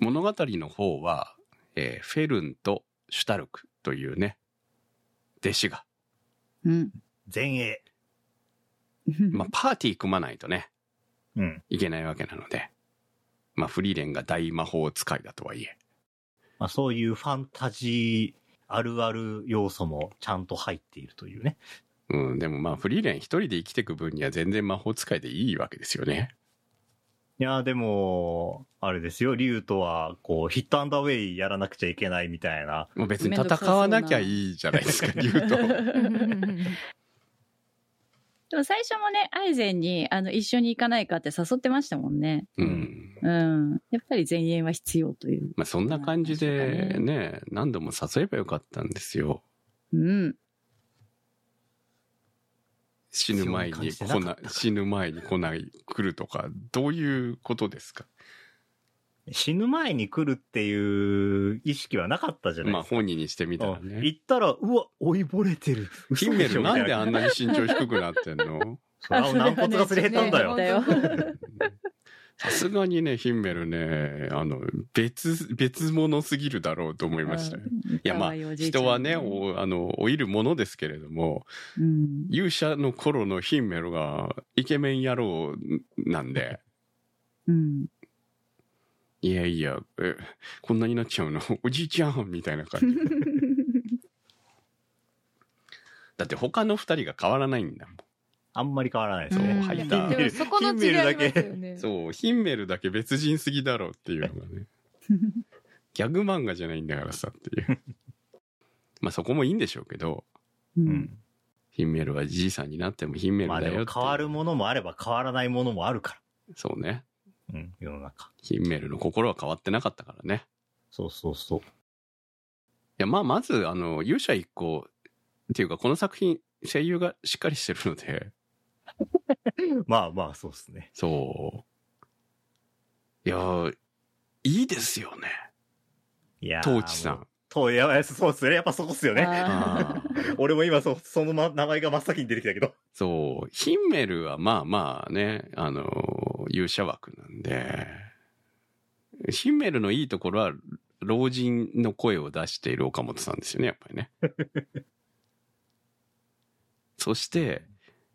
物語の方は、えー、フェルンとシュタルクというね、弟子が、うん、前衛、まあ、パーティー組まないとね、うん、いけないわけなので、まあ、フリーレンが大魔法使いだとはいえ、まあ、そういうファンタジーあるある要素もちゃんと入っているというね、うん、でもまあフリーレン一人で生きていく分には全然魔法使いでいいわけですよね。いやでもあれですよ、竜とはこうヒットアンダーウェイやらなくちゃいけないみたいな、もう別に戦わなきゃいいじゃないですか竜と。でも最初もね、アイゼンにあの一緒に行かないかって誘ってましたもんね。うん、うん、やっぱり前衛は必要という、まあ、そんな感じで ね, ね何度も誘えばよかったんですよ。うん死ぬ前に来ない、死ぬ前に来ない、来るとか、どういうことですか？死ぬ前に来るっていう意識はなかったじゃないですか。まあ本人にしてみたらね。行ったら、うわ、老いぼれてる。ヒンメルなんであんなに身長低くなってんの？それは軟骨がすり減ったんだよ。さすがにね、ヒンメルね、あの、別、別物すぎるだろうと思いましたよ。いや、まあ、人はね、お、あの、老いるものですけれども、うん、勇者の頃のヒンメルがイケメン野郎なんで、うん、いやいや、え、こんなになっちゃうの、おじいちゃんみたいな感じ。だって他の二人が変わらないんだもん。あんまり変わらないですね。入った。でもそこの違いありますよね。そう、ヒンメルだけ別人すぎだろうっていうのがね。ギャグ漫画じゃないんだからさっていう。まあそこもいいんでしょうけど、うん、ヒンメルはじいさんになってもヒンメルだよって。まあでも変わるものもあれば変わらないものもあるから。そうね。うん、世の中。ヒンメルの心は変わってなかったからね。そうそうそう。いやまあまずあの勇者一行っていうかこの作品声優がしっかりしてるので。まあまあそうですね。そういやいいですよね。いやトーチさんとやばいそうですね、やっぱそうっすよね。俺も今 そ, その、ま、名前が真っ先に出てきたけど。そうヒンメルはまあまあねあの勇者枠なんで、ヒンメルのいいところは老人の声を出している岡本さんですよねやっぱりね。そして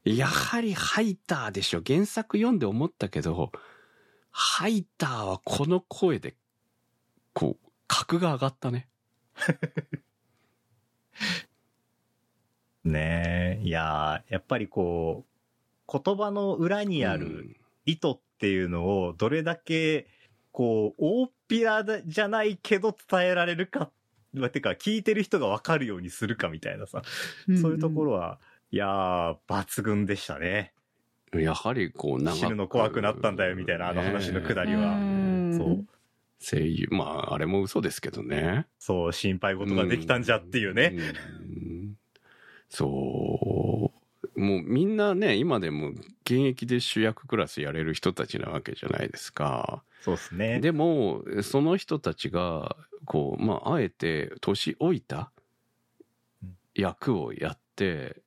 やはりハイターでしょ。原作読んで思ったけど、ハイターはこの声でこう格が上がったね。ねえ、いややっぱりこう言葉の裏にある意図っていうのをどれだけこう大っぴらじゃないけど伝えられるかっていうか聞いてる人が分かるようにするかみたいなさ、うんうん、そういうところはいや抜群でしたね。やはりこう長く死ぬの怖くなったんだよみたいなあの話のくだりは、そう声優まああれも嘘ですけどね。そう心配事ができたんじゃっていうね。うんそうもうみんなね今でも現役で主役クラスやれる人たちなわけじゃないですか。そうですね。でもその人たちがこうまああえて年老いた役をやって。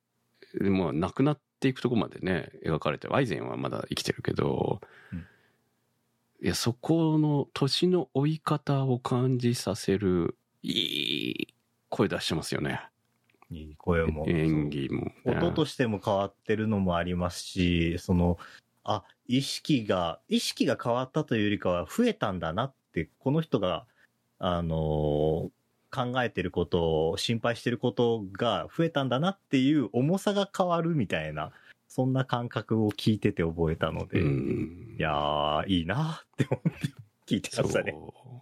まあ、亡くなっていくとこまでね描かれて、アイゼンはまだ生きてるけど、うん、いやそこの年の追い方を感じさせるいい声出してますよね。いい声も演技も、ね、音としても変わってるのもありますし、そのあ、意識が、意識が変わったというよりかは増えたんだなって、この人が、あのー、考えてることを、心配してることが増えたんだなっていう重さが変わるみたいな、そんな感覚を聞いてて覚えたので、うん、いやー、いいなって思って聞いてましたね。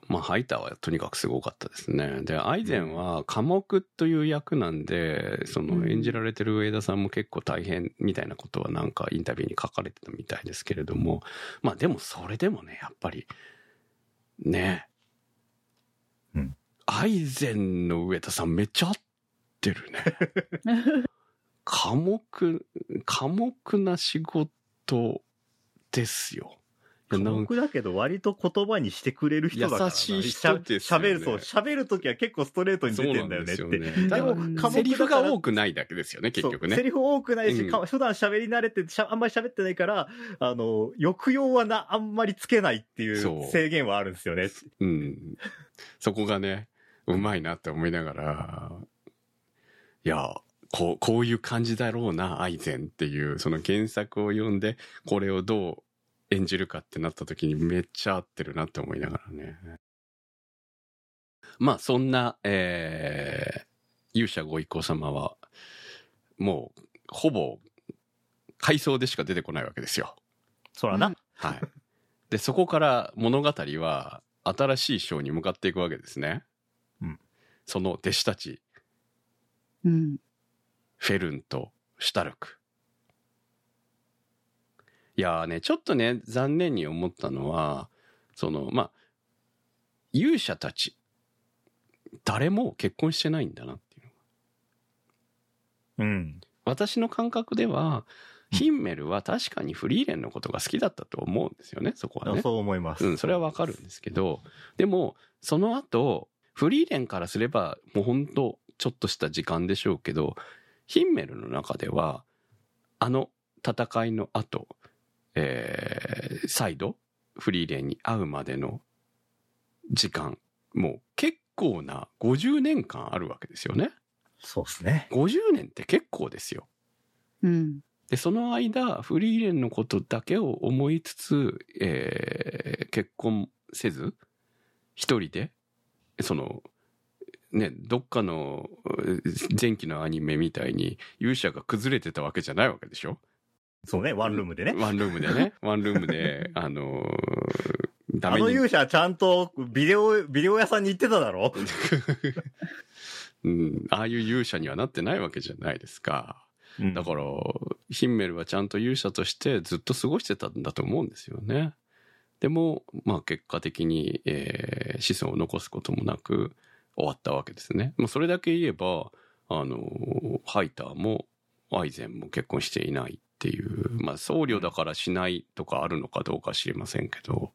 まあ、ハイターはとにかくすごかったですね。で、アイゼンは寡黙という役なんで、その演じられてる上田さんも結構大変みたいなことはなんかインタビューに書かれてたみたいですけれども、まあでもそれでもね、やっぱり、ね、うん、アイゼンの上田さんめっちゃ合ってるね。寡黙、寡黙な仕事ですよ。僕だけど割と言葉にしてくれる人だから優しい人ですよね。喋ると喋るときは結構ストレートに出てんだよねって。でもセリフが多くないだけですよね結局ね。セリフ多くないし、うん、普段喋り慣れてあんまり喋ってないから、あの抑揚はなあんまりつけないっていう制限はあるんですよね。 そ, う、うん、そこがねうまいなって思いながら、いやこ う, こういう感じだろうなアイゼンっていう、その原作を読んでこれをどう演じるかってなった時にめっちゃ合ってるなって思いながらね。まあそんな、えー、勇者ご一行様はもうほぼ回想でしか出てこないわけですよ。そらな。はい。でそこから物語は新しい章に向かっていくわけですね。うん。その弟子たち。うん。フェルンとシュタルク。いやーね、ちょっとね残念に思ったのは、そのまあ勇者たち誰も結婚してないんだなっていうのが、うん、私の感覚ではヒンメルは確かにフリーレンのことが好きだったと思うんですよね。そこはねそう思います、うん、それはわかるんですけど、でもその後フリーレンからすればもうほんとちょっとした時間でしょうけど、ヒンメルの中ではあの戦いの後、えー、再度フリーレンに会うまでの時間もう結構なごじゅうねんかんあるわけですよね。そうですね。ごじゅうねんって結構ですよ、うん、でその間フリーレンのことだけを思いつつ、えー、結婚せず一人でそのね、どっかの前期のアニメみたいに勇者が崩れてたわけじゃないわけでしょ。そうね、ワンルームでね。ワンルームでね。ワンルームで、あのー、ダメに。あの勇者ちゃんとビデオ、ビデオ屋さんに行ってただろ、うん、ああいう勇者にはなってないわけじゃないですか。うん、だから、ヒンメルはちゃんと勇者としてずっと過ごしてたんだと思うんですよね。でも、まあ結果的に、えー、子孫を残すこともなく終わったわけですね。もうそれだけ言えば、あのー、ハイターもアイゼンも結婚していない。っていう、まあ僧侶だからしないとかあるのかどうか知りませんけど、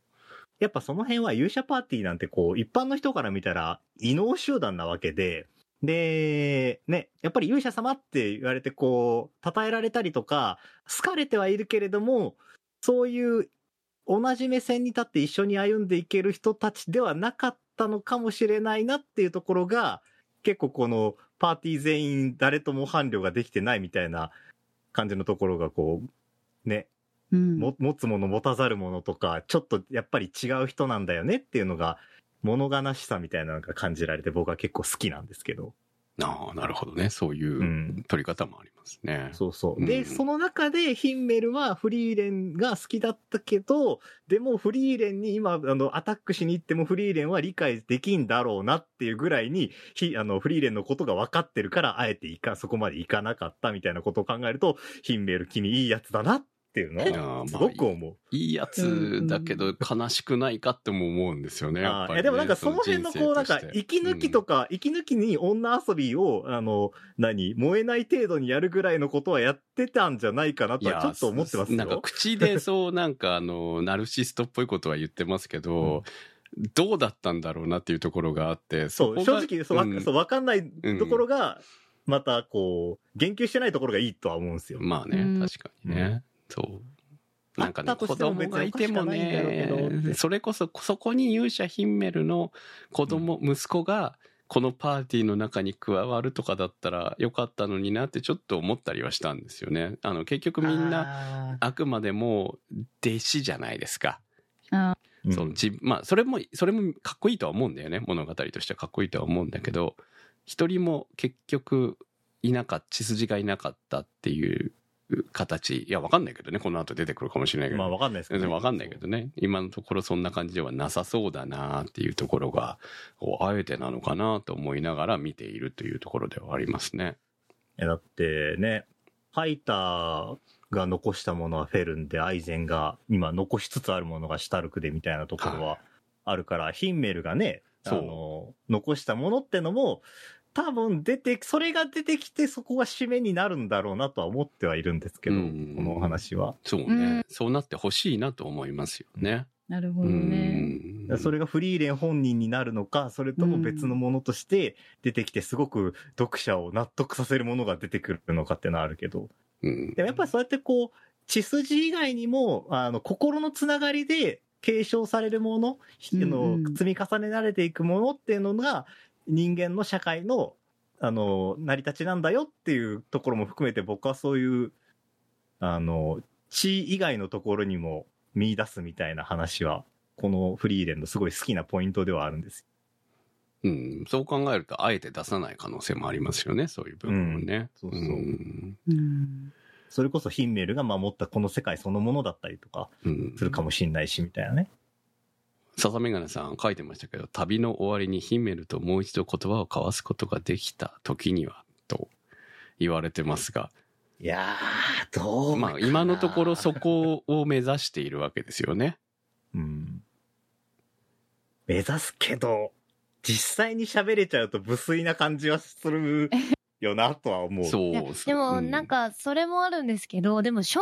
やっぱその辺は勇者パーティーなんてこう一般の人から見たら異能集団なわけで、でね、やっぱり勇者様って言われてこう称えられたりとか好かれてはいるけれども、そういう同じ目線に立って一緒に歩んでいける人たちではなかったのかもしれないなっていうところが、結構このパーティー全員誰とも伴侶ができてないみたいな感じのところがこうね、うん、も持つもの持たざるものとかちょっとやっぱり違う人なんだよねっていうのが物悲しさみたいなのが感じられて、僕は結構好きなんですけど。ああ、なるほどね。そういう取り方もありますね、うん、そうそう、うん、でその中でヒンメルはフリーレンが好きだったけど、でもフリーレンに今あのアタックしに行ってもフリーレンは理解できんだろうなっていうぐらいにひあのフリーレンのことが分かってるから、あえていかそこまでいかなかったみたいなことを考えると、ヒンメル君いいやつだなっていうのはすごく思う、まあ、い, いいやつだけど悲しくないかっても思うんですよね、うん、やっぱりね。でもなんかその辺のこうなんか息抜きとか、うん、息抜きに女遊びをあの何燃えない程度にやるぐらいのことはやってたんじゃないかなとはちょっと思ってますよ。なんか口でそうなんかあのナルシストっぽいことは言ってますけど、うん、どうだったんだろうなっていうところがあって、そう正直そう、うん、そう分かんないところがまたこう言及してないところがいいとは思うんですよ。まあね、確かにね、うん、そうなんかね、子供がいてもね、それこそそこに勇者ヒンメルの子供、うん、息子がこのパーティーの中に加わるとかだったらよかったのになってちょっと思ったりはしたんですよね。あの結局みんなあくまでも弟子じゃないですか。あそうじまあ、それもそれもかっこいいとは思うんだよね。物語としてはかっこいいとは思うんだけど、一人も結局いなかった、血筋がいなかったっていう形。いや分かんないけどね、この後出てくるかもしれないけど、まあ分かんないですけどね、分かんないけどね、今のところそんな感じではなさそうだなっていうところがあえてなのかなと思いながら見ているというところではありますね。だってね、ハイターが残したものはフェルンで、アイゼンが今残しつつあるものがシュタルクでみたいなところはあるから、はい、ヒンメルがね、あの残したものってのも多分出て、それが出てきて、そこが締めになるんだろうなとは思ってはいるんですけど、うん、このお話は。そうね、うん。そうなってほしいなと思いますよね。なるほどね。うん、それがフリーレン本人になるのか、それとも別のものとして出てきて、すごく読者を納得させるものが出てくるのかってのはあるけど。うん、でもやっぱりそうやってこう、血筋以外にも、あの、心のつながりで継承されるもの、の積み重ねられていくものっていうのが、人間の社会の、あの、成り立ちなんだよっていうところも含めて、僕はそういう、あの、地以外のところにも見出すみたいな話は、このフリーレンのすごい好きなポイントではあるんです。うん、そう考えると、あえて出さない可能性もありますよね、そういう部分もね。うん、そうそう。うんうん、それこそヒンメルが守ったこの世界そのものだったりとか、するかもしれないし、みたいなね。笹眼鏡さん書いてましたけど、旅の終わりにヒンメルともう一度言葉を交わすことができた時にはと言われてますが、いやーどう、まあ今のところそこを目指しているわけですよね。うん、目指すけど実際に喋れちゃうと無粋な感じはするよなとは思う。そうでもなんかそれもあるんですけど、でも少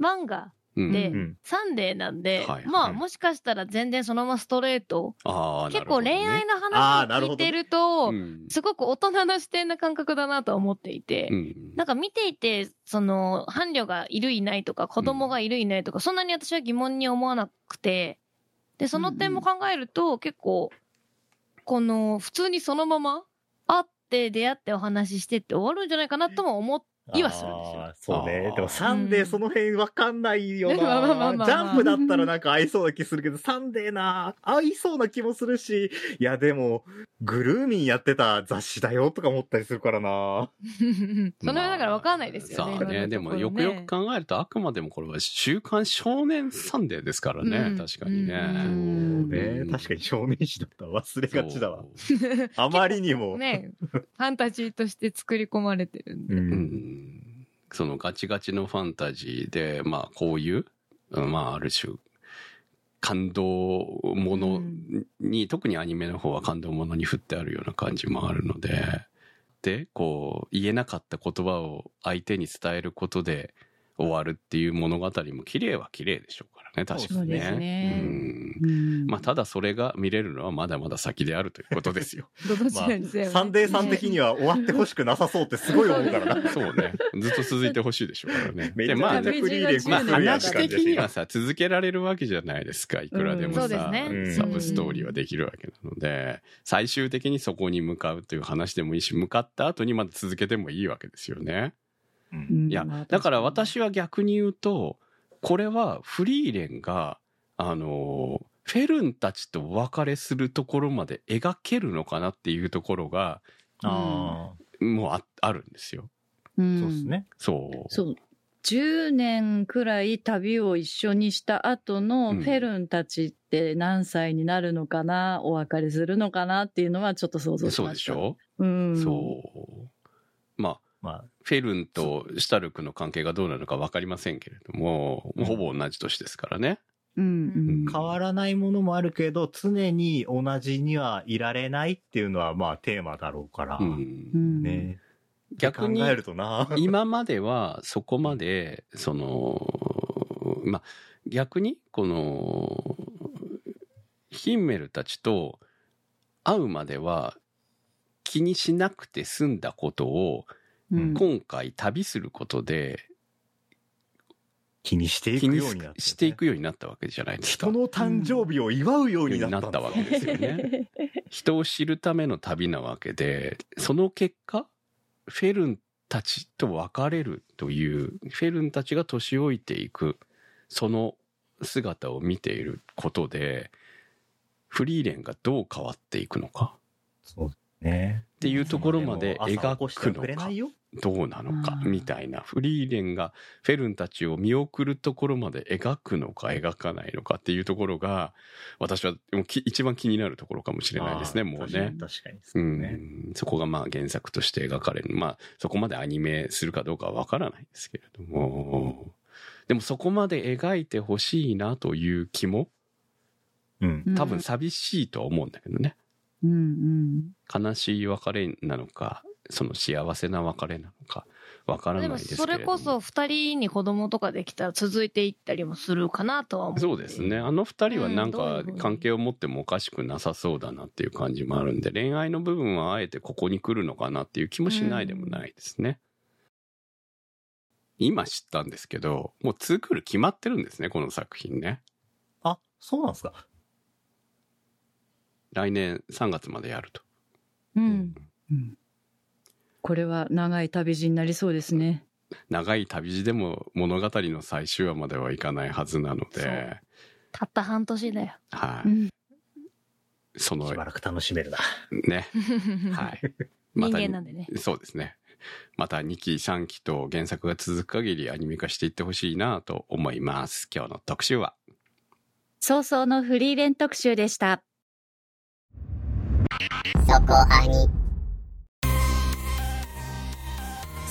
年漫画で、うんうん、サンデーなんで、はいはい、まあもしかしたら全然そのままストレート、あ、結構恋愛の話を聞いてると、ね、うん、すごく大人な視点な感覚だなと思っていて、うん、なんか見ていてその伴侶がいるいないとか子供がいるいないとか、うん、そんなに私は疑問に思わなくて、でその点も考えると、うんうん、結構この普通にそのまま会って出会ってお話ししてって終わるんじゃないかなとも思っていはするんですよ。そうね。でもサンデーその辺分かんないよな。まあまあまあまあ、ジャンプだったらなんか合いそうな気するけど、サンデーな合いそうな気もするし、いやでもグルーミンやってた雑誌だよとか思ったりするからな。その辺だから分かんないですよね。まあ、さあね、でもよくよく考えるとあくまでもこれは週刊少年サンデーですからね。うん、確かにね。うん、そうね、確かに少年誌だったら忘れがちだわ。あまりにもね、ファンタジーとして作り込まれてるんで。うん、そのガチガチのファンタジーで、まあこういう、まあある種感動ものに、うん、特にアニメの方は感動ものに振ってあるような感じもあるので、でこう言えなかった言葉を相手に伝えることで終わるっていう物語も綺麗は綺麗でしょうからね、確かにね。そうね、うんうん、まあただそれが見れるのはまだまだ先であるということですよ。まあ、サンデーさん的には終わってほしくなさそうってすごい思うからな。そうね。ずっと続いてほしいでしょうからね。でまあ、まあ、話的にはさ続けられるわけじゃないですか。いくらでもさ、うんね、サブストーリーはできるわけなので、最終的にそこに向かうという話でもいいし、向かった後にまだ続けてもいいわけですよね。いやだから私は逆に言うと、これはフリーレンがあのフェルンたちとお別れするところまで描けるのかなっていうところが、あ、もう あ, あるんですよ、うん、そうですね。そうそう、じゅうねんくらい旅を一緒にした後のフェルンたちって何歳になるのかな、うん、お別れするのかなっていうのはちょっと想像しました。そうでしょ、うん、そう、まあまあ、フェルンとシュタルクの関係がどうなのか分かりませんけれども、ほぼ同じ年ですからね、うんうん、変わらないものもあるけど常に同じにはいられないっていうのはまあテーマだろうから、うんね、逆に考えるとな今まではそこまでその、まあ、逆にこのヒンメルたちと会うまでは気にしなくて済んだことを、うん、今回旅することで気にしていくようになって、ね、気にしていくようになったわけじゃないですか。人の誕生日を祝うようになったんです、うん、なったわけですよね。人を知るための旅なわけで、その結果フェルンたちと別れるという、フェルンたちが年老いていくその姿を見ていることでフリーレンがどう変わっていくのか、そうですね、っていうところまで描くのかどうなのかみたいな、フリーレンがフェルンたちを見送るところまで描くのか描かないのかっていうところが私は一番気になるところかもしれないですね。もうね、確かにですね、うん、そこがまあ原作として描かれる、まあそこまでアニメするかどうかはわからないですけれども、うん、でもそこまで描いてほしいなという気も、うん、多分寂しいとは思うんだけどね、うんうん、悲しい別れなのかその幸せな別れなのかわからないですけれども、でもそれこそふたりに子供とかできたら続いていったりもするかなとは思う。そうですね、あのふたりはなんか関係を持ってもおかしくなさそうだなっていう感じもあるんで、恋愛の部分はあえてここに来るのかなっていう気もしないでもないですね、うん、今知ったんですけどもうにクール決まってるんですねこの作品ね。あ、そうなんですか。来年さんがつまでやると、うんうん、これは長い旅路になりそうですね。長い旅路でも物語の最終話まではいかないはずなので、たった半年だよ、はい、うん、そのしばらく楽しめるな、ね、はい、また人間なんでね。そうですね、またにきさんきと原作が続く限りアニメ化していってほしいなと思います。今日の特集は早々のフリーレン特集でした。そこアニ、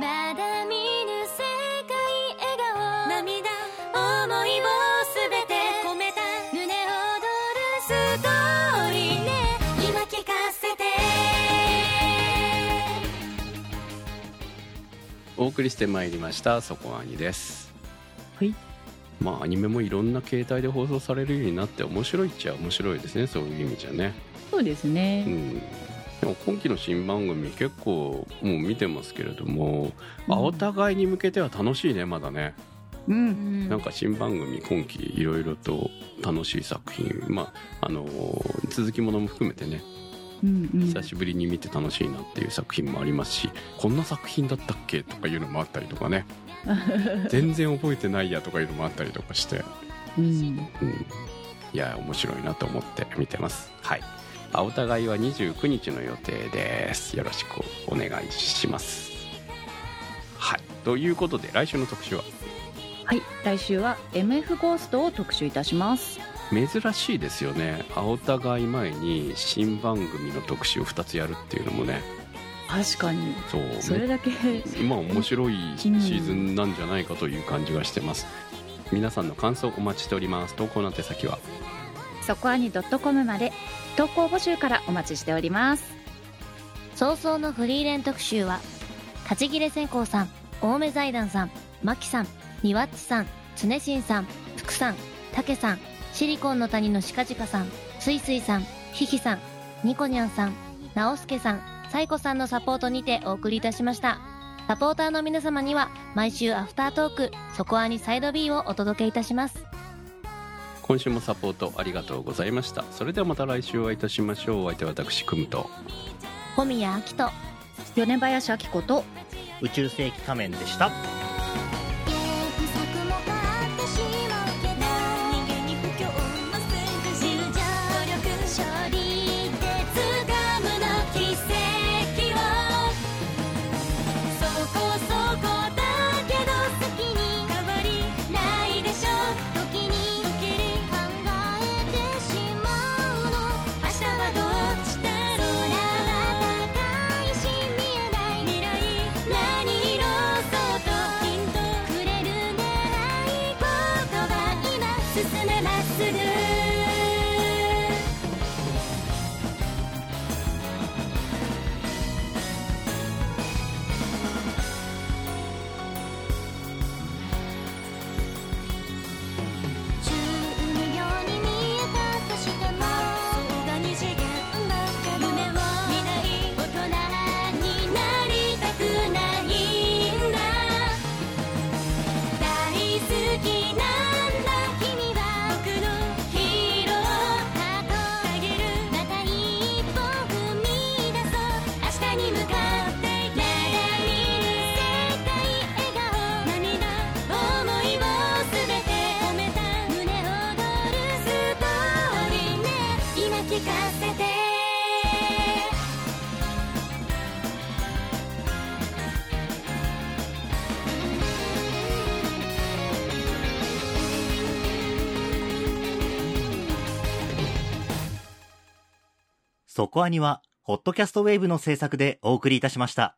まだ見ぬ世界笑顔涙思いをすべて込めた胸躍るストーリーね、今聞かせて。お送りしてまいりましたそこアニです。はい、まあ、アニメもいろんな形態で放送されるようになって面白いっちゃ面白いですね、そういう意味じゃね。そうですね、うん、でも今期の新番組結構もう見てますけれども、うん、お互いに向けては楽しいねまだね、うんうん、なんか新番組今期いろいろと楽しい作品、まあ、あの続きものも含めてね、うんうん、久しぶりに見て楽しいなっていう作品もありますし、こんな作品だったっけとかいうのもあったりとかね全然覚えてないやとかいうのもあったりとかして、うんうん、いや面白いなと思って見てます。はい、あお互いはにじゅうくにちの予定です。よろしくお願いします。はい、ということで来週の特集は、はい、来週は エムエフ ゴーストを特集いたします。珍しいですよね、あお互い前に新番組の特集をふたつやるっていうのもね。確かに そう、それだけまあ面白いシーズンなんじゃないかという感じがしてます、うん、皆さんの感想お待ちしております。投稿の手先はそこあに ドットコム まで、投稿募集からお待ちしております。早々のフリーレン特集は立ち切れ線香さん、青梅財団さん、マキさん、ニワッチさん、つねしんさん、福さん、たけさん、シリコンの谷のしかじかさん、すいすいさん、ひひさん、にこにゃんさん、なおすけさん、サイコさんのサポートにてお送りいたしました。サポーターの皆様には毎週アフタートークそこアニサイド B をお届けいたします。今週もサポートありがとうございました。それではまた来週お会いいたしましょう。お相手は私くむと小宮明と米林明子と宇宙世紀仮面でした。そこアニは、ホットキャストウェーブの制作でお送りいたしました。